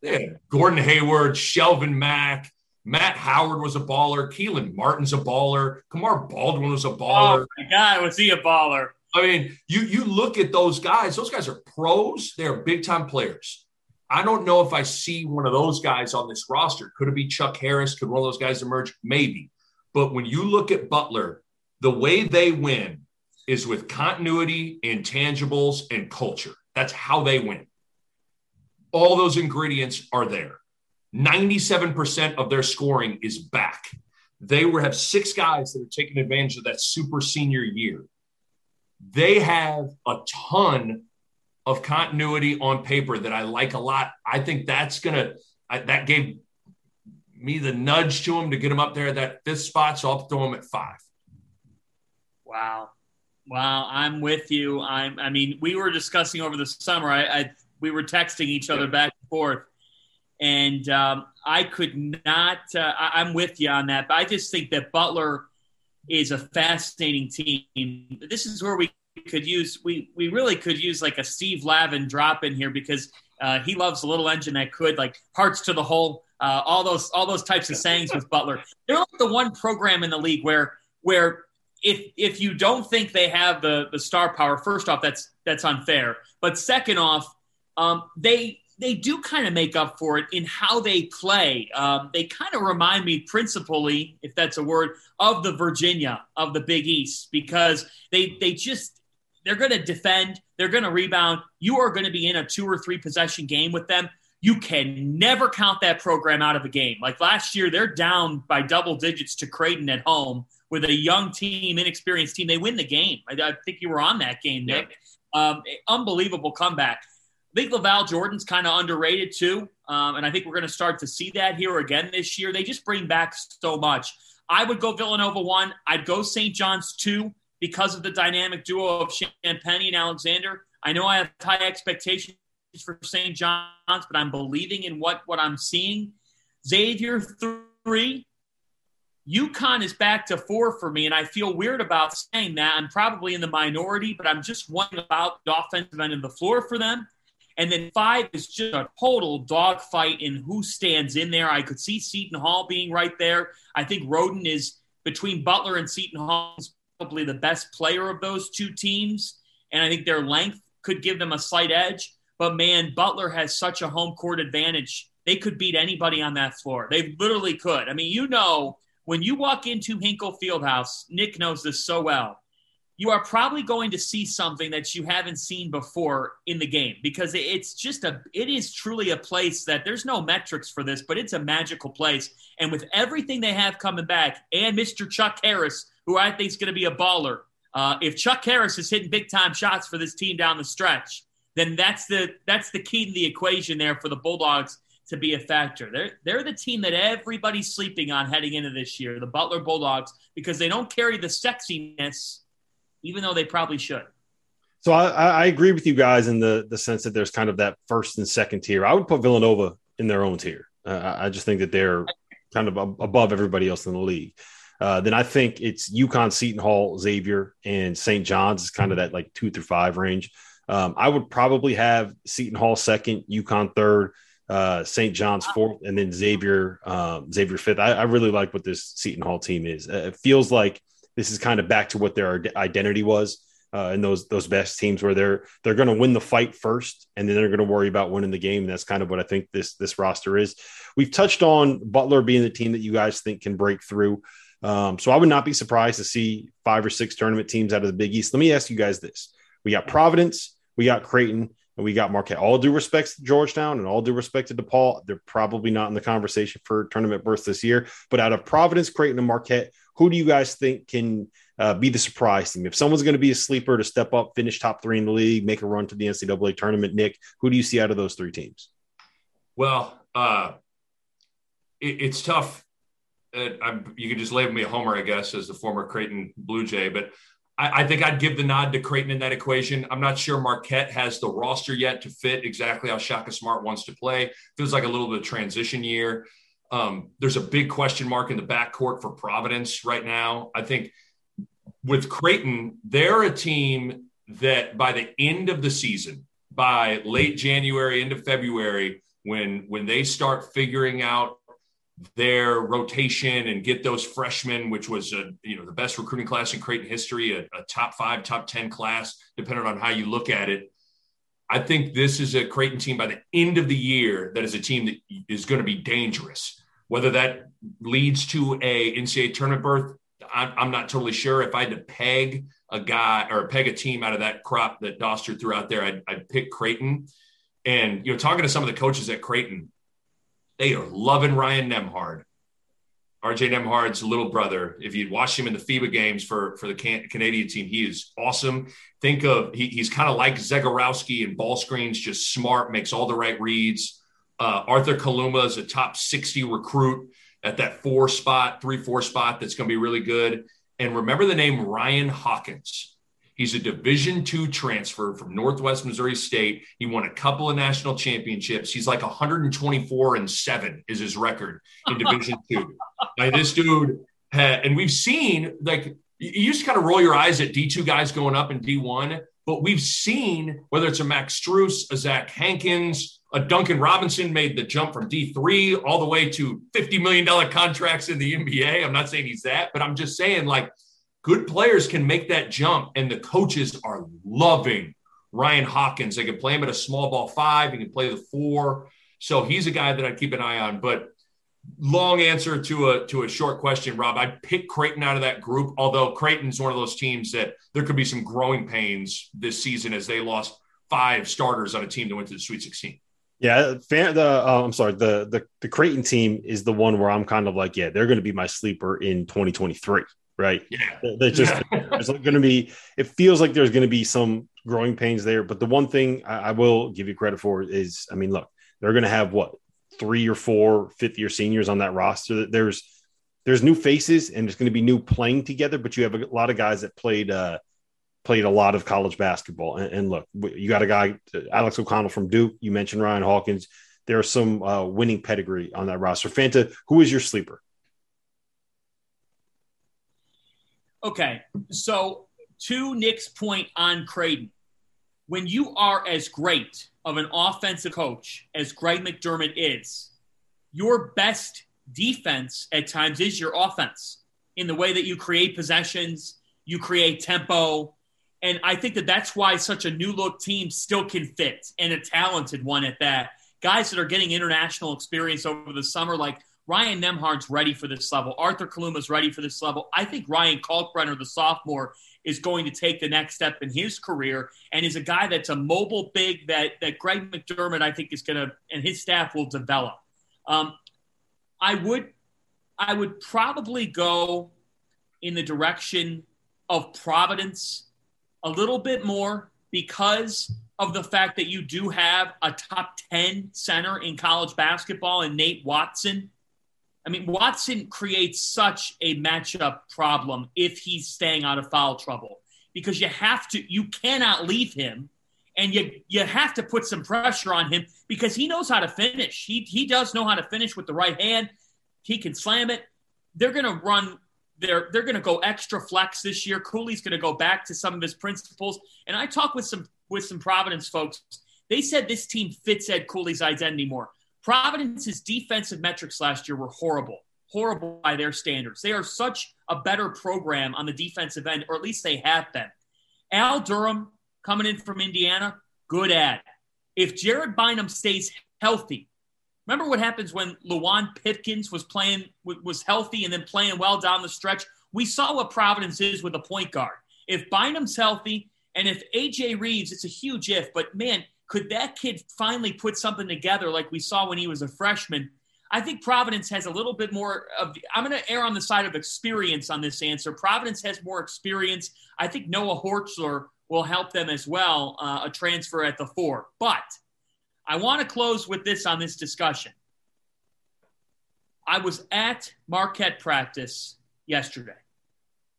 yeah, Gordon Hayward, Shelvin Mack, Matt Howard was a baller. Keelan Martin's a baller. Kamar Baldwin was a baller. Oh, my God, was he a baller? I mean, you you look at those guys. Those guys are pros. They're big-time players. I don't know if I see one of those guys on this roster. Could it be Chuck Harris? Could one of those guys emerge? Maybe. But when you look at Butler, the way they win is with continuity, intangibles, and culture. That's how they win. All those ingredients are there. ninety-seven percent of their scoring is back. They were, have six guys that are taking advantage of that super senior year. They have a ton of continuity on paper that I like a lot. I think that's going to – that gave me the nudge to them to get them up there at that fifth spot, so I'll throw them at five. Wow. Wow, I'm with you. I'm, I mean, we were discussing over the summer – I. I we were texting each other back and forth, and um, I could not uh, – I'm with you on that, but I just think that Butler is a fascinating team. This is where we could use – we we really could use like a Steve Lavin drop in here because uh, he loves a little engine that could, like hearts to the hole, uh, all those all those types of sayings with Butler. They're like the one program in the league where where if if you don't think they have the, the star power, first off, that's that's unfair. But second off, Um, they they do kind of make up for it in how they play. Um, they kind of remind me principally, if that's a word, of the Virginia of the Big East because they they just they're going to defend, they're going to rebound. You are going to be in a two or three possession game with them. You can never count that program out of a game. Like last year, they're down by double digits to Creighton at home with a young team, inexperienced team. They win the game. I, I think you were on that game, Nick. Yeah. Um, unbelievable comeback. I think LaVal Jordan's kind of underrated too, um, and I think we're going to start to see that here again this year. They just bring back so much. I would go Villanova one. I'd go Saint John's two because of the dynamic duo of Champagnie and Alexander. I know I have high expectations for Saint John's, but I'm believing in what, what I'm seeing. Xavier three. UConn is back to four for me, and I feel weird about saying that. I'm probably in the minority, but I'm just wondering about the offensive end of the floor for them. And then five is just a total dogfight in who stands in there. I could see Seton Hall being right there. I think Rhoden is between Butler and Seton Hall is probably the best player of those two teams, and I think their length could give them a slight edge. But, man, Butler has such a home court advantage. They could beat anybody on that floor. They literally could. I mean, you know, when you walk into Hinkle Fieldhouse, Nick knows this so well, you are probably going to see something that you haven't seen before in the game, because it's just a, it is truly a place that there's no metrics for this, but it's a magical place. And with everything they have coming back and Mister Chuck Harris, who I think is going to be a baller, uh, if Chuck Harris is hitting big time shots for this team down the stretch, then that's the, that's the key to the equation there for the Bulldogs to be a factor. They're, they're the team that everybody's sleeping on heading into this year, the Butler Bulldogs, because they don't carry the sexiness, even though they probably should. So I, I agree with you guys in the, the sense that there's kind of that first and second tier. I would put Villanova in their own tier. Uh, I just think that they're kind of above everybody else in the league. Uh, then I think it's UConn, Seton Hall, Xavier, and Saint John's is kind of that like two through five range. Um, I would probably have Seton Hall second, UConn third, uh, Saint John's fourth, and then Xavier, um, Xavier fifth. I, I really like what this Seton Hall team is. Uh, it feels like this is kind of back to what their identity was uh, in those those best teams, where they're they're going to win the fight first, and then they're going to worry about winning the game. And that's kind of what I think this this roster is. We've touched on Butler being the team that you guys think can break through. Um, so I would not be surprised to see five or six tournament teams out of the Big East. Let me ask you guys this. We got Providence, we got Creighton, and we got Marquette. All due respect to Georgetown and all due respect to DePaul, they're probably not in the conversation for tournament berths this year. But out of Providence, Creighton, and Marquette, who do you guys think can uh, be the surprise team? If someone's going to be a sleeper to step up, finish top three in the league, make a run to the N C double A tournament, Nick, who do you see out of those three teams? Well, uh, it, it's tough. It, I'm, you can just label me a homer, I guess, as the former Creighton Blue Jay, but I think I'd give the nod to Creighton in that equation. I'm not sure Marquette has the roster yet to fit exactly how Shaka Smart wants to play. Feels like a little bit of transition year. Um, there's a big question mark in the backcourt for Providence right now. I think with Creighton, they're a team that by the end of the season, by late January, end of February, when, when they start figuring out their rotation and get those freshmen, which was a, you know, the best recruiting class in Creighton history, a, a top five, top ten class, depending on how you look at it. I think this is a Creighton team by the end of the year that is a team that is going to be dangerous. Whether that leads to a N C double A tournament berth, I'm, I'm not totally sure. If I had to peg a guy or peg a team out of that crop that Doster threw out there, I'd, I'd pick Creighton. And, you know, talking to some of the coaches at Creighton, they are loving Ryan Nembhard, R J Nembhard's little brother. If you'd watched him in the FIBA games for, for the Can- Canadian team, he is awesome. Think of he, – he's kind of like Zegarowski in ball screens, just smart, makes all the right reads. Uh, Arthur Kaluma is a top sixty recruit at that four spot, three, four spot that's going to be really good. And remember the name Ryan Hawkins. He's a Division two transfer from Northwest Missouri State. He won a couple of national championships. He's like one twenty-four and seven is his record in Division two. Like this dude, had, and we've seen, like, you used to kind of roll your eyes at D two guys going up in D one, but we've seen, whether it's a Max Strus, a Zach Hankins, a Duncan Robinson made the jump from D three all the way to fifty million dollars contracts in the N B A. I'm not saying he's that, but I'm just saying, like, good players can make that jump, and the coaches are loving Ryan Hawkins. They can play him at a small ball five. He can play the four. So he's a guy that I'd keep an eye on. But long answer to a to a short question, Rob, I'd pick Creighton out of that group, although Creighton's one of those teams that there could be some growing pains this season as they lost five starters on a team that went to the Sweet sixteen. Yeah, fan, the uh, I'm sorry, the, the the Creighton team is the one where I'm kind of like, yeah, they're going to be my sleeper in twenty twenty-three. Right. Yeah. They just, there's going to be, it feels like there's going to be some growing pains there. But the one thing I, I will give you credit for is, I mean, look, they're going to have what, three or four fifth year seniors on that roster. There's, there's new faces and there's going to be new playing together, but you have a lot of guys that played, uh, played a lot of college basketball. And, and look, you got a guy, Alex O'Connell from Duke. You mentioned Ryan Hawkins. There's some uh, winning pedigree on that roster. Fanta, who is your sleeper? Okay, so to Nick's point on Creighton, when you are as great of an offensive coach as Greg McDermott is, your best defense at times is your offense in the way that you create possessions, you create tempo. And I think that that's why such a new look team still can fit, and a talented one at that. Guys that are getting international experience over the summer, like Ryan Nembhard's ready for this level. Arthur Kaluma's ready for this level. I think Ryan Kalkbrenner, the sophomore, is going to take the next step in his career, and is a guy that's a mobile big that that Greg McDermott, I think, is going to, and his staff will develop. Um, I would, I would probably go in the direction of Providence a little bit more, because of the fact that you do have a top ten center in college basketball in Nate Watson. I mean, Watson creates such a matchup problem if he's staying out of foul trouble, because you have to, you cannot leave him, and you you have to put some pressure on him, because he knows how to finish. He he does know how to finish with the right hand. He can slam it. They're going to run They're they're going to go extra flex this year. Cooley's going to go back to some of his principles. And I talked with some with some Providence folks. They said this team fits Ed Cooley's identity more. Providence's defensive metrics last year were horrible, horrible by their standards. They are such a better program on the defensive end, or at least they have been. Al Durham, coming in from Indiana, good at it. If Jared Bynum stays healthy, remember what happens when Luan Pipkins was playing, was healthy and then playing well down the stretch? We saw what Providence is with a point guard. If Bynum's healthy, and if A J Reeves, it's a huge if, but man, could that kid finally put something together like we saw when he was a freshman? I think Providence has a little bit more of, I'm going to err on the side of experience on this answer. Providence has more experience. I think Noah Horchler will help them as well, uh, a transfer at the four. But I want to close with this on this discussion. I was at Marquette practice yesterday.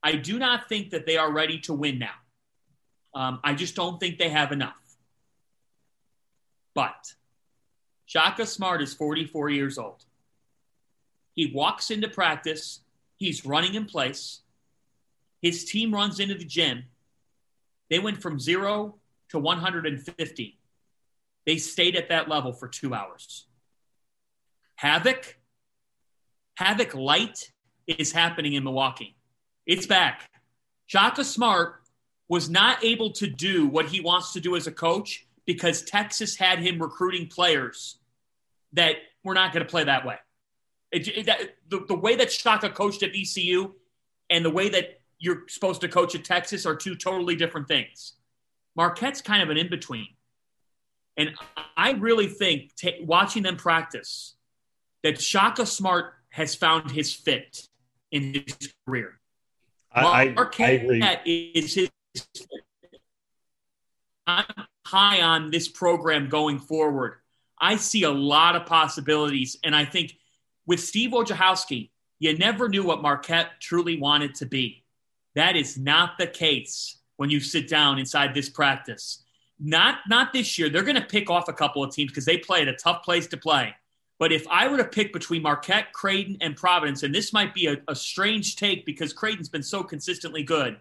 I do not think that they are ready to win now. Um, I just don't think they have enough. But Shaka Smart is forty-four years old. He walks into practice. He's running in place. His team runs into the gym. They went from zero to one hundred fifty. They stayed at that level for two hours. Havoc, Havoc light is happening in Milwaukee. It's back. Shaka Smart was not able to do what he wants to do as a coach because Texas had him recruiting players that were not going to play that way. It, it, that, the, the way that Shaka coached at V C U and the way that you're supposed to coach at Texas are two totally different things. Marquette's kind of an in-between. And I really think, t- watching them practice, that Shaka Smart has found his fit in his career. I, Marquette I agree. Is his – I'm high on this program going forward. I see a lot of possibilities, and I think with Steve Wojciechowski, you never knew what Marquette truly wanted to be. That is not the case when you sit down inside this practice. Not not this year. They're going to pick off a couple of teams because they play at a tough place to play. But if I were to pick between Marquette, Creighton, and Providence, and this might be a, a strange take because Creighton's been so consistently good,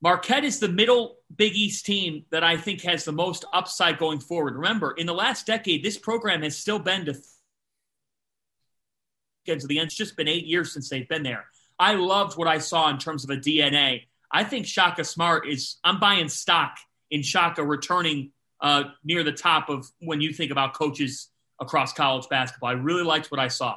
Marquette is the middle Big East team that I think has the most upside going forward. Remember, in the last decade, this program has still been to th- the end. It's just been eight years since they've been there. I loved what I saw in terms of a D N A. I think Shaka Smart is – I'm buying stock in Shaka returning uh, near the top of when you think about coaches across college basketball. I really liked what I saw.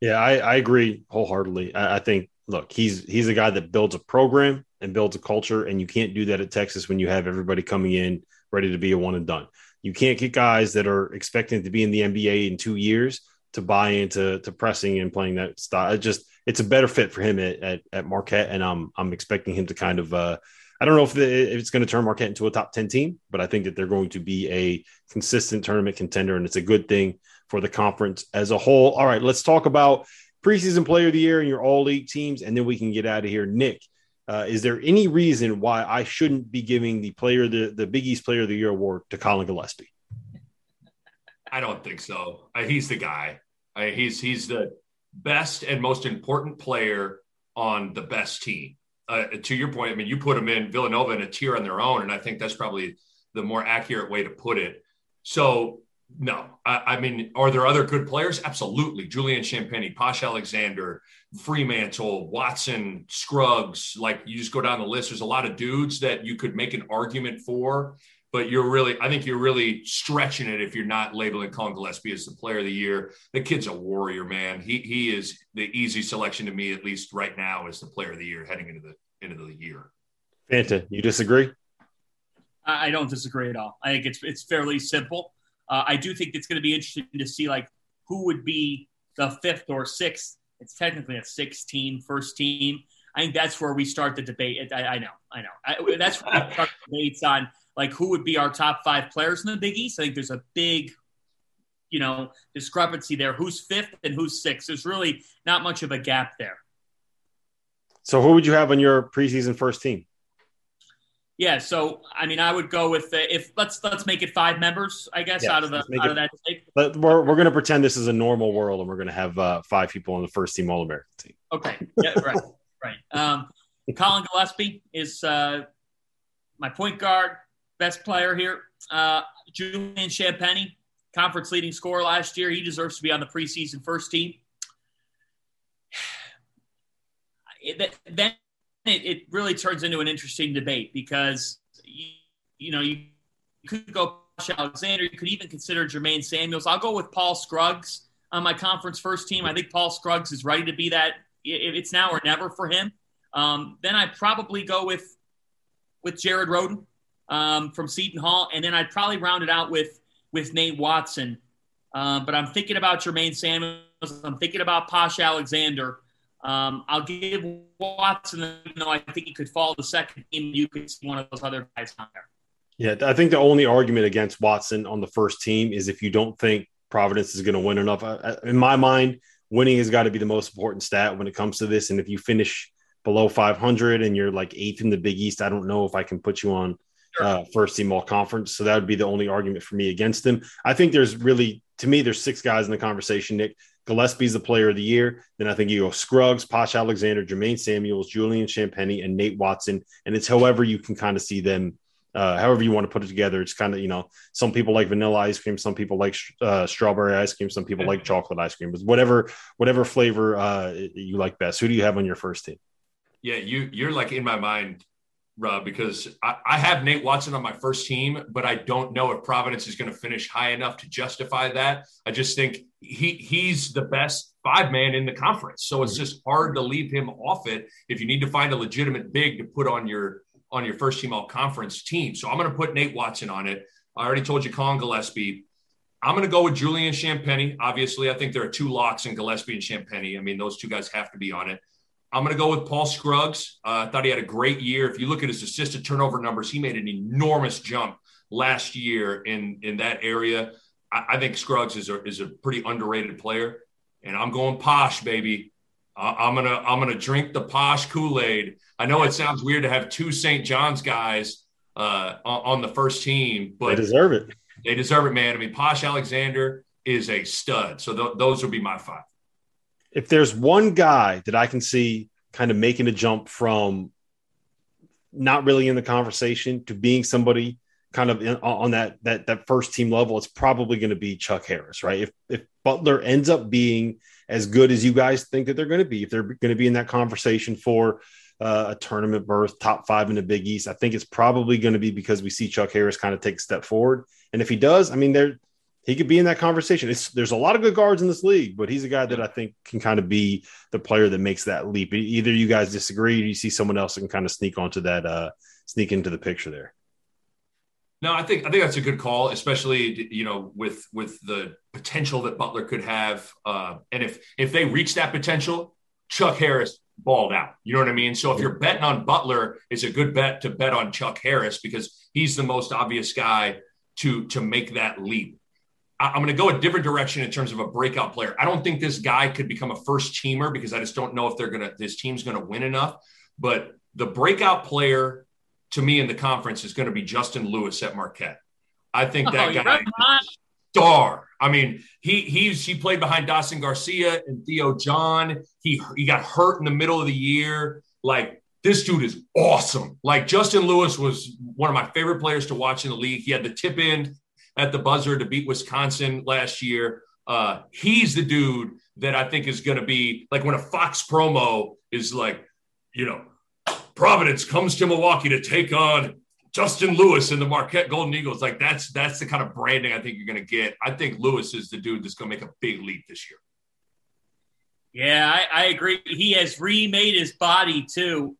Yeah, I, I agree wholeheartedly. I, I think, look, he's he's a guy that builds a program and builds a culture, and you can't do that at Texas when you have everybody coming in ready to be a one and done. You can't get guys that are expecting to be in the N B A in two years to buy into to pressing and playing that style. It just, it's a better fit for him at, at, at Marquette, and I'm, I'm expecting him to kind of uh, – I don't know if, the, if it's going to turn Marquette into a top ten team, but I think that they're going to be a consistent tournament contender, and it's a good thing for the conference as a whole. All right, let's talk about preseason player of the year and your all-league teams, and then we can get out of here. Nick, uh, is there any reason why I shouldn't be giving the player the, the Big East Player of the Year award to Colin Gillespie? I don't think so. I, he's the guy. I, he's he's the best and most important player on the best team. uh, to your point, I mean, you put them in Villanova in a tier on their own, and I think that's probably the more accurate way to put it. So, no, I, I mean, are there other good players? Absolutely. Julian Champagnie, Posh Alexander, Freemantle, Watson, Scruggs, like you just go down the list. There's a lot of dudes that you could make an argument for, but you're really, I think you're really stretching it if you're not labeling Colin Gillespie as the player of the year. The kid's a warrior, man. He he is the easy selection to me, at least right now, as the player of the year heading into the end of the year. Fanta, you disagree? I don't disagree at all. I think it's it's fairly simple. Uh, I do think it's going to be interesting to see, like, who would be the fifth or sixth. It's technically a sixteen, first team. I think that's where we start the debate. I, I know, I know. I, that's where we start debates on, like, who would be our top five players in the Big East. I think there's a big, you know, discrepancy there. Who's fifth and who's sixth? There's really not much of a gap there. So who would you have on your preseason first team? Yeah, so I mean, I would go with the, if let's let's make it five members, I guess, yes, out of the out it, of that. Take. But we're we're going to pretend this is a normal world, and we're going to have uh, five people on the first team All American team. Okay, yeah, right, right. Um, Colin Gillespie is uh, my point guard, best player here. Uh, Julian Champagnie, conference leading scorer last year, he deserves to be on the preseason first team. Then It, it really turns into an interesting debate because, you, you know, you could go Posh Alexander. You could even consider Jermaine Samuels. I'll go with Paul Scruggs on my conference first team. I think Paul Scruggs is ready to be that. It's now or never for him. Um, then I'd probably go with with Jared Rhoden um, from Seton Hall. And then I'd probably round it out with, with Nate Watson. Um, but I'm thinking about Jermaine Samuels. I'm thinking about Posh Alexander. Um, I'll give Watson, even though I think he could fall to the second team. You could see one of those other guys on there. Yeah, I think the only argument against Watson on the first team is if you don't think Providence is going to win enough. In my mind, winning has got to be the most important stat when it comes to this. And if you finish below five hundred and you're like eighth in the Big East, I don't know if I can put you on uh, first team all conference. So that would be the only argument for me against them. I think there's really, to me, there's six guys in the conversation, Nick. Gillespie's the player of the year. Then I think you go Scruggs, Posh Alexander, Jermaine Samuels, Julian Champagnie, and Nate Watson. And it's however you can kind of see them, uh, however you want to put it together. It's kind of, you know, some people like vanilla ice cream, some people like uh, strawberry ice cream, some people like chocolate ice cream. But whatever, whatever flavor uh, you like best. Who do you have on your first team? Yeah, you you're like in my mind, Rob, because I, I have Nate Watson on my first team, but I don't know if Providence is going to finish high enough to justify that. I just think he he's the best five man in the conference. So it's just hard to leave him off it if you need to find a legitimate big to put on your on your first team all conference team. So I'm going to put Nate Watson on it. I already told you Colin Gillespie. I'm going to go with Julian Champagnie. Obviously, I think there are two locks in Gillespie and Champagnie. I mean, those two guys have to be on it. I'm going to go with Paul Scruggs. Uh, I thought he had a great year. If you look at his assisted turnover numbers, he made an enormous jump last year in, in that area. I, I think Scruggs is a, is a pretty underrated player, and I'm going Posh, baby. Uh, I'm going to, I'm going to drink the Posh Kool-Aid. I know it sounds weird to have two Saint John's guys uh, on the first team, but they deserve it. They deserve it, man. I mean, Posh Alexander is a stud. So th- those would be my five. If there's one guy that I can see kind of making a jump from not really in the conversation to being somebody kind of in, on that, that, that first team level, it's probably going to be Chuck Harris, right? If, if Butler ends up being as good as you guys think that they're going to be, if they're going to be in that conversation for uh, a tournament berth, top five in the Big East, I think it's probably going to be because we see Chuck Harris kind of take a step forward. And if he does, I mean, they're, he could be in that conversation. It's, there's a lot of good guards in this league, but he's a guy that I think can kind of be the player that makes that leap. Either you guys disagree, or you see someone else that can kind of sneak onto that, uh, sneak into the picture there. No, I think I think that's a good call, especially you know with with the potential that Butler could have, uh, and if if they reach that potential, Chuck Harris balled out. You know what I mean? So if you're betting on Butler, it's a good bet to bet on Chuck Harris because he's the most obvious guy to to make that leap. I'm going to go a different direction in terms of a breakout player. I don't think this guy could become a first teamer because I just don't know if they're going to, this team's going to win enough, but the breakout player to me in the conference is going to be Justin Lewis at Marquette. I think that oh, guy is a star. I mean, he, he's, he played behind Dawson Garcia and Theo John. He, he got hurt in the middle of the year. Like, this dude is awesome. Like, Justin Lewis was one of my favorite players to watch in the league. He had the tip in at the buzzer to beat Wisconsin last year. Uh, he's the dude that I think is going to be like when a Fox promo is like, you know, Providence comes to Milwaukee to take on Justin Lewis and the Marquette Golden Eagles. Like, that's, that's the kind of branding I think you're going to get. I think Lewis is the dude that's going to make a big leap this year. Yeah, I, I agree. He has remade his body too.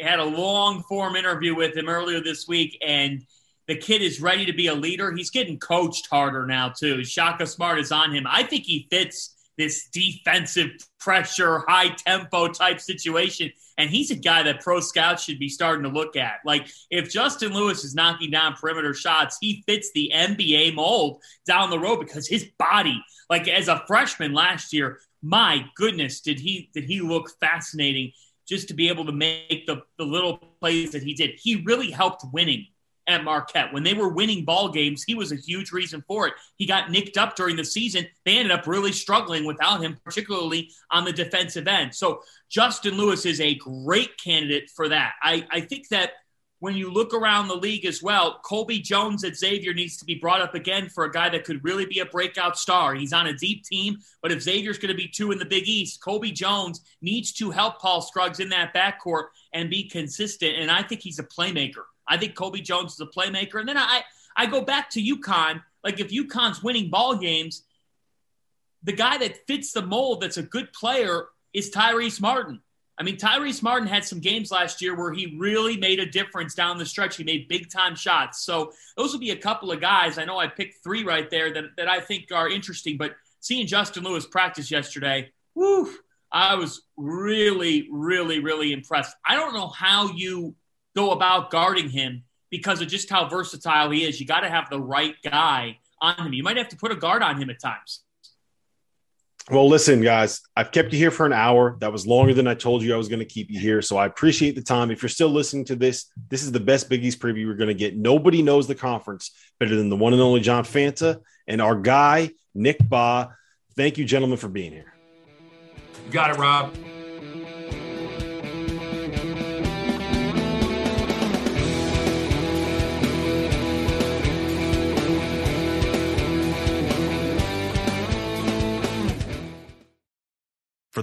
I had a long form interview with him earlier this week, and the kid is ready to be a leader. He's getting coached harder now too. Shaka Smart is on him. I think he fits this defensive pressure, high tempo type situation. And he's a guy that pro scouts should be starting to look at. Like, if Justin Lewis is knocking down perimeter shots, he fits the N B A mold down the road because his body, like as a freshman last year, my goodness, did he, did he look fascinating just to be able to make the, the little plays that he did. He really helped winning at Marquette. When they were winning ball games, he was a huge reason for it. He got nicked up during the season. They ended up really struggling without him, particularly on the defensive end. So Justin Lewis is a great candidate for that. I, I think that when you look around the league as well, Colby Jones at Xavier needs to be brought up again for a guy that could really be a breakout star. He's on a deep team, but if Xavier's going to be two in the Big East, Colby Jones needs to help Paul Scruggs in that backcourt and be consistent, and I think he's a playmaker. I think Colby Jones is a playmaker. And then I, I go back to UConn. Like, if UConn's winning ball games, the guy that fits the mold that's a good player is Tyrese Martin. I mean, Tyrese Martin had some games last year where he really made a difference down the stretch. He made big-time shots. So those will be a couple of guys. I know I picked three right there that, that I think are interesting. But seeing Justin Lewis practice yesterday, whew, I was really, really, really impressed. I don't know how you – go about guarding him because of just how versatile he is. You got to have the right guy on him. You might have to put a guard on him at times. Well, listen, guys, I've kept you here for an hour. That was longer than I told you I was going to keep you here. So I appreciate the time. If you're still listening to this, this is the best Big East preview we're going to get. Nobody knows the conference better than the one and only John Fanta and our guy, Nick Ba. Thank you, gentlemen, for being here. You got it, Rob. For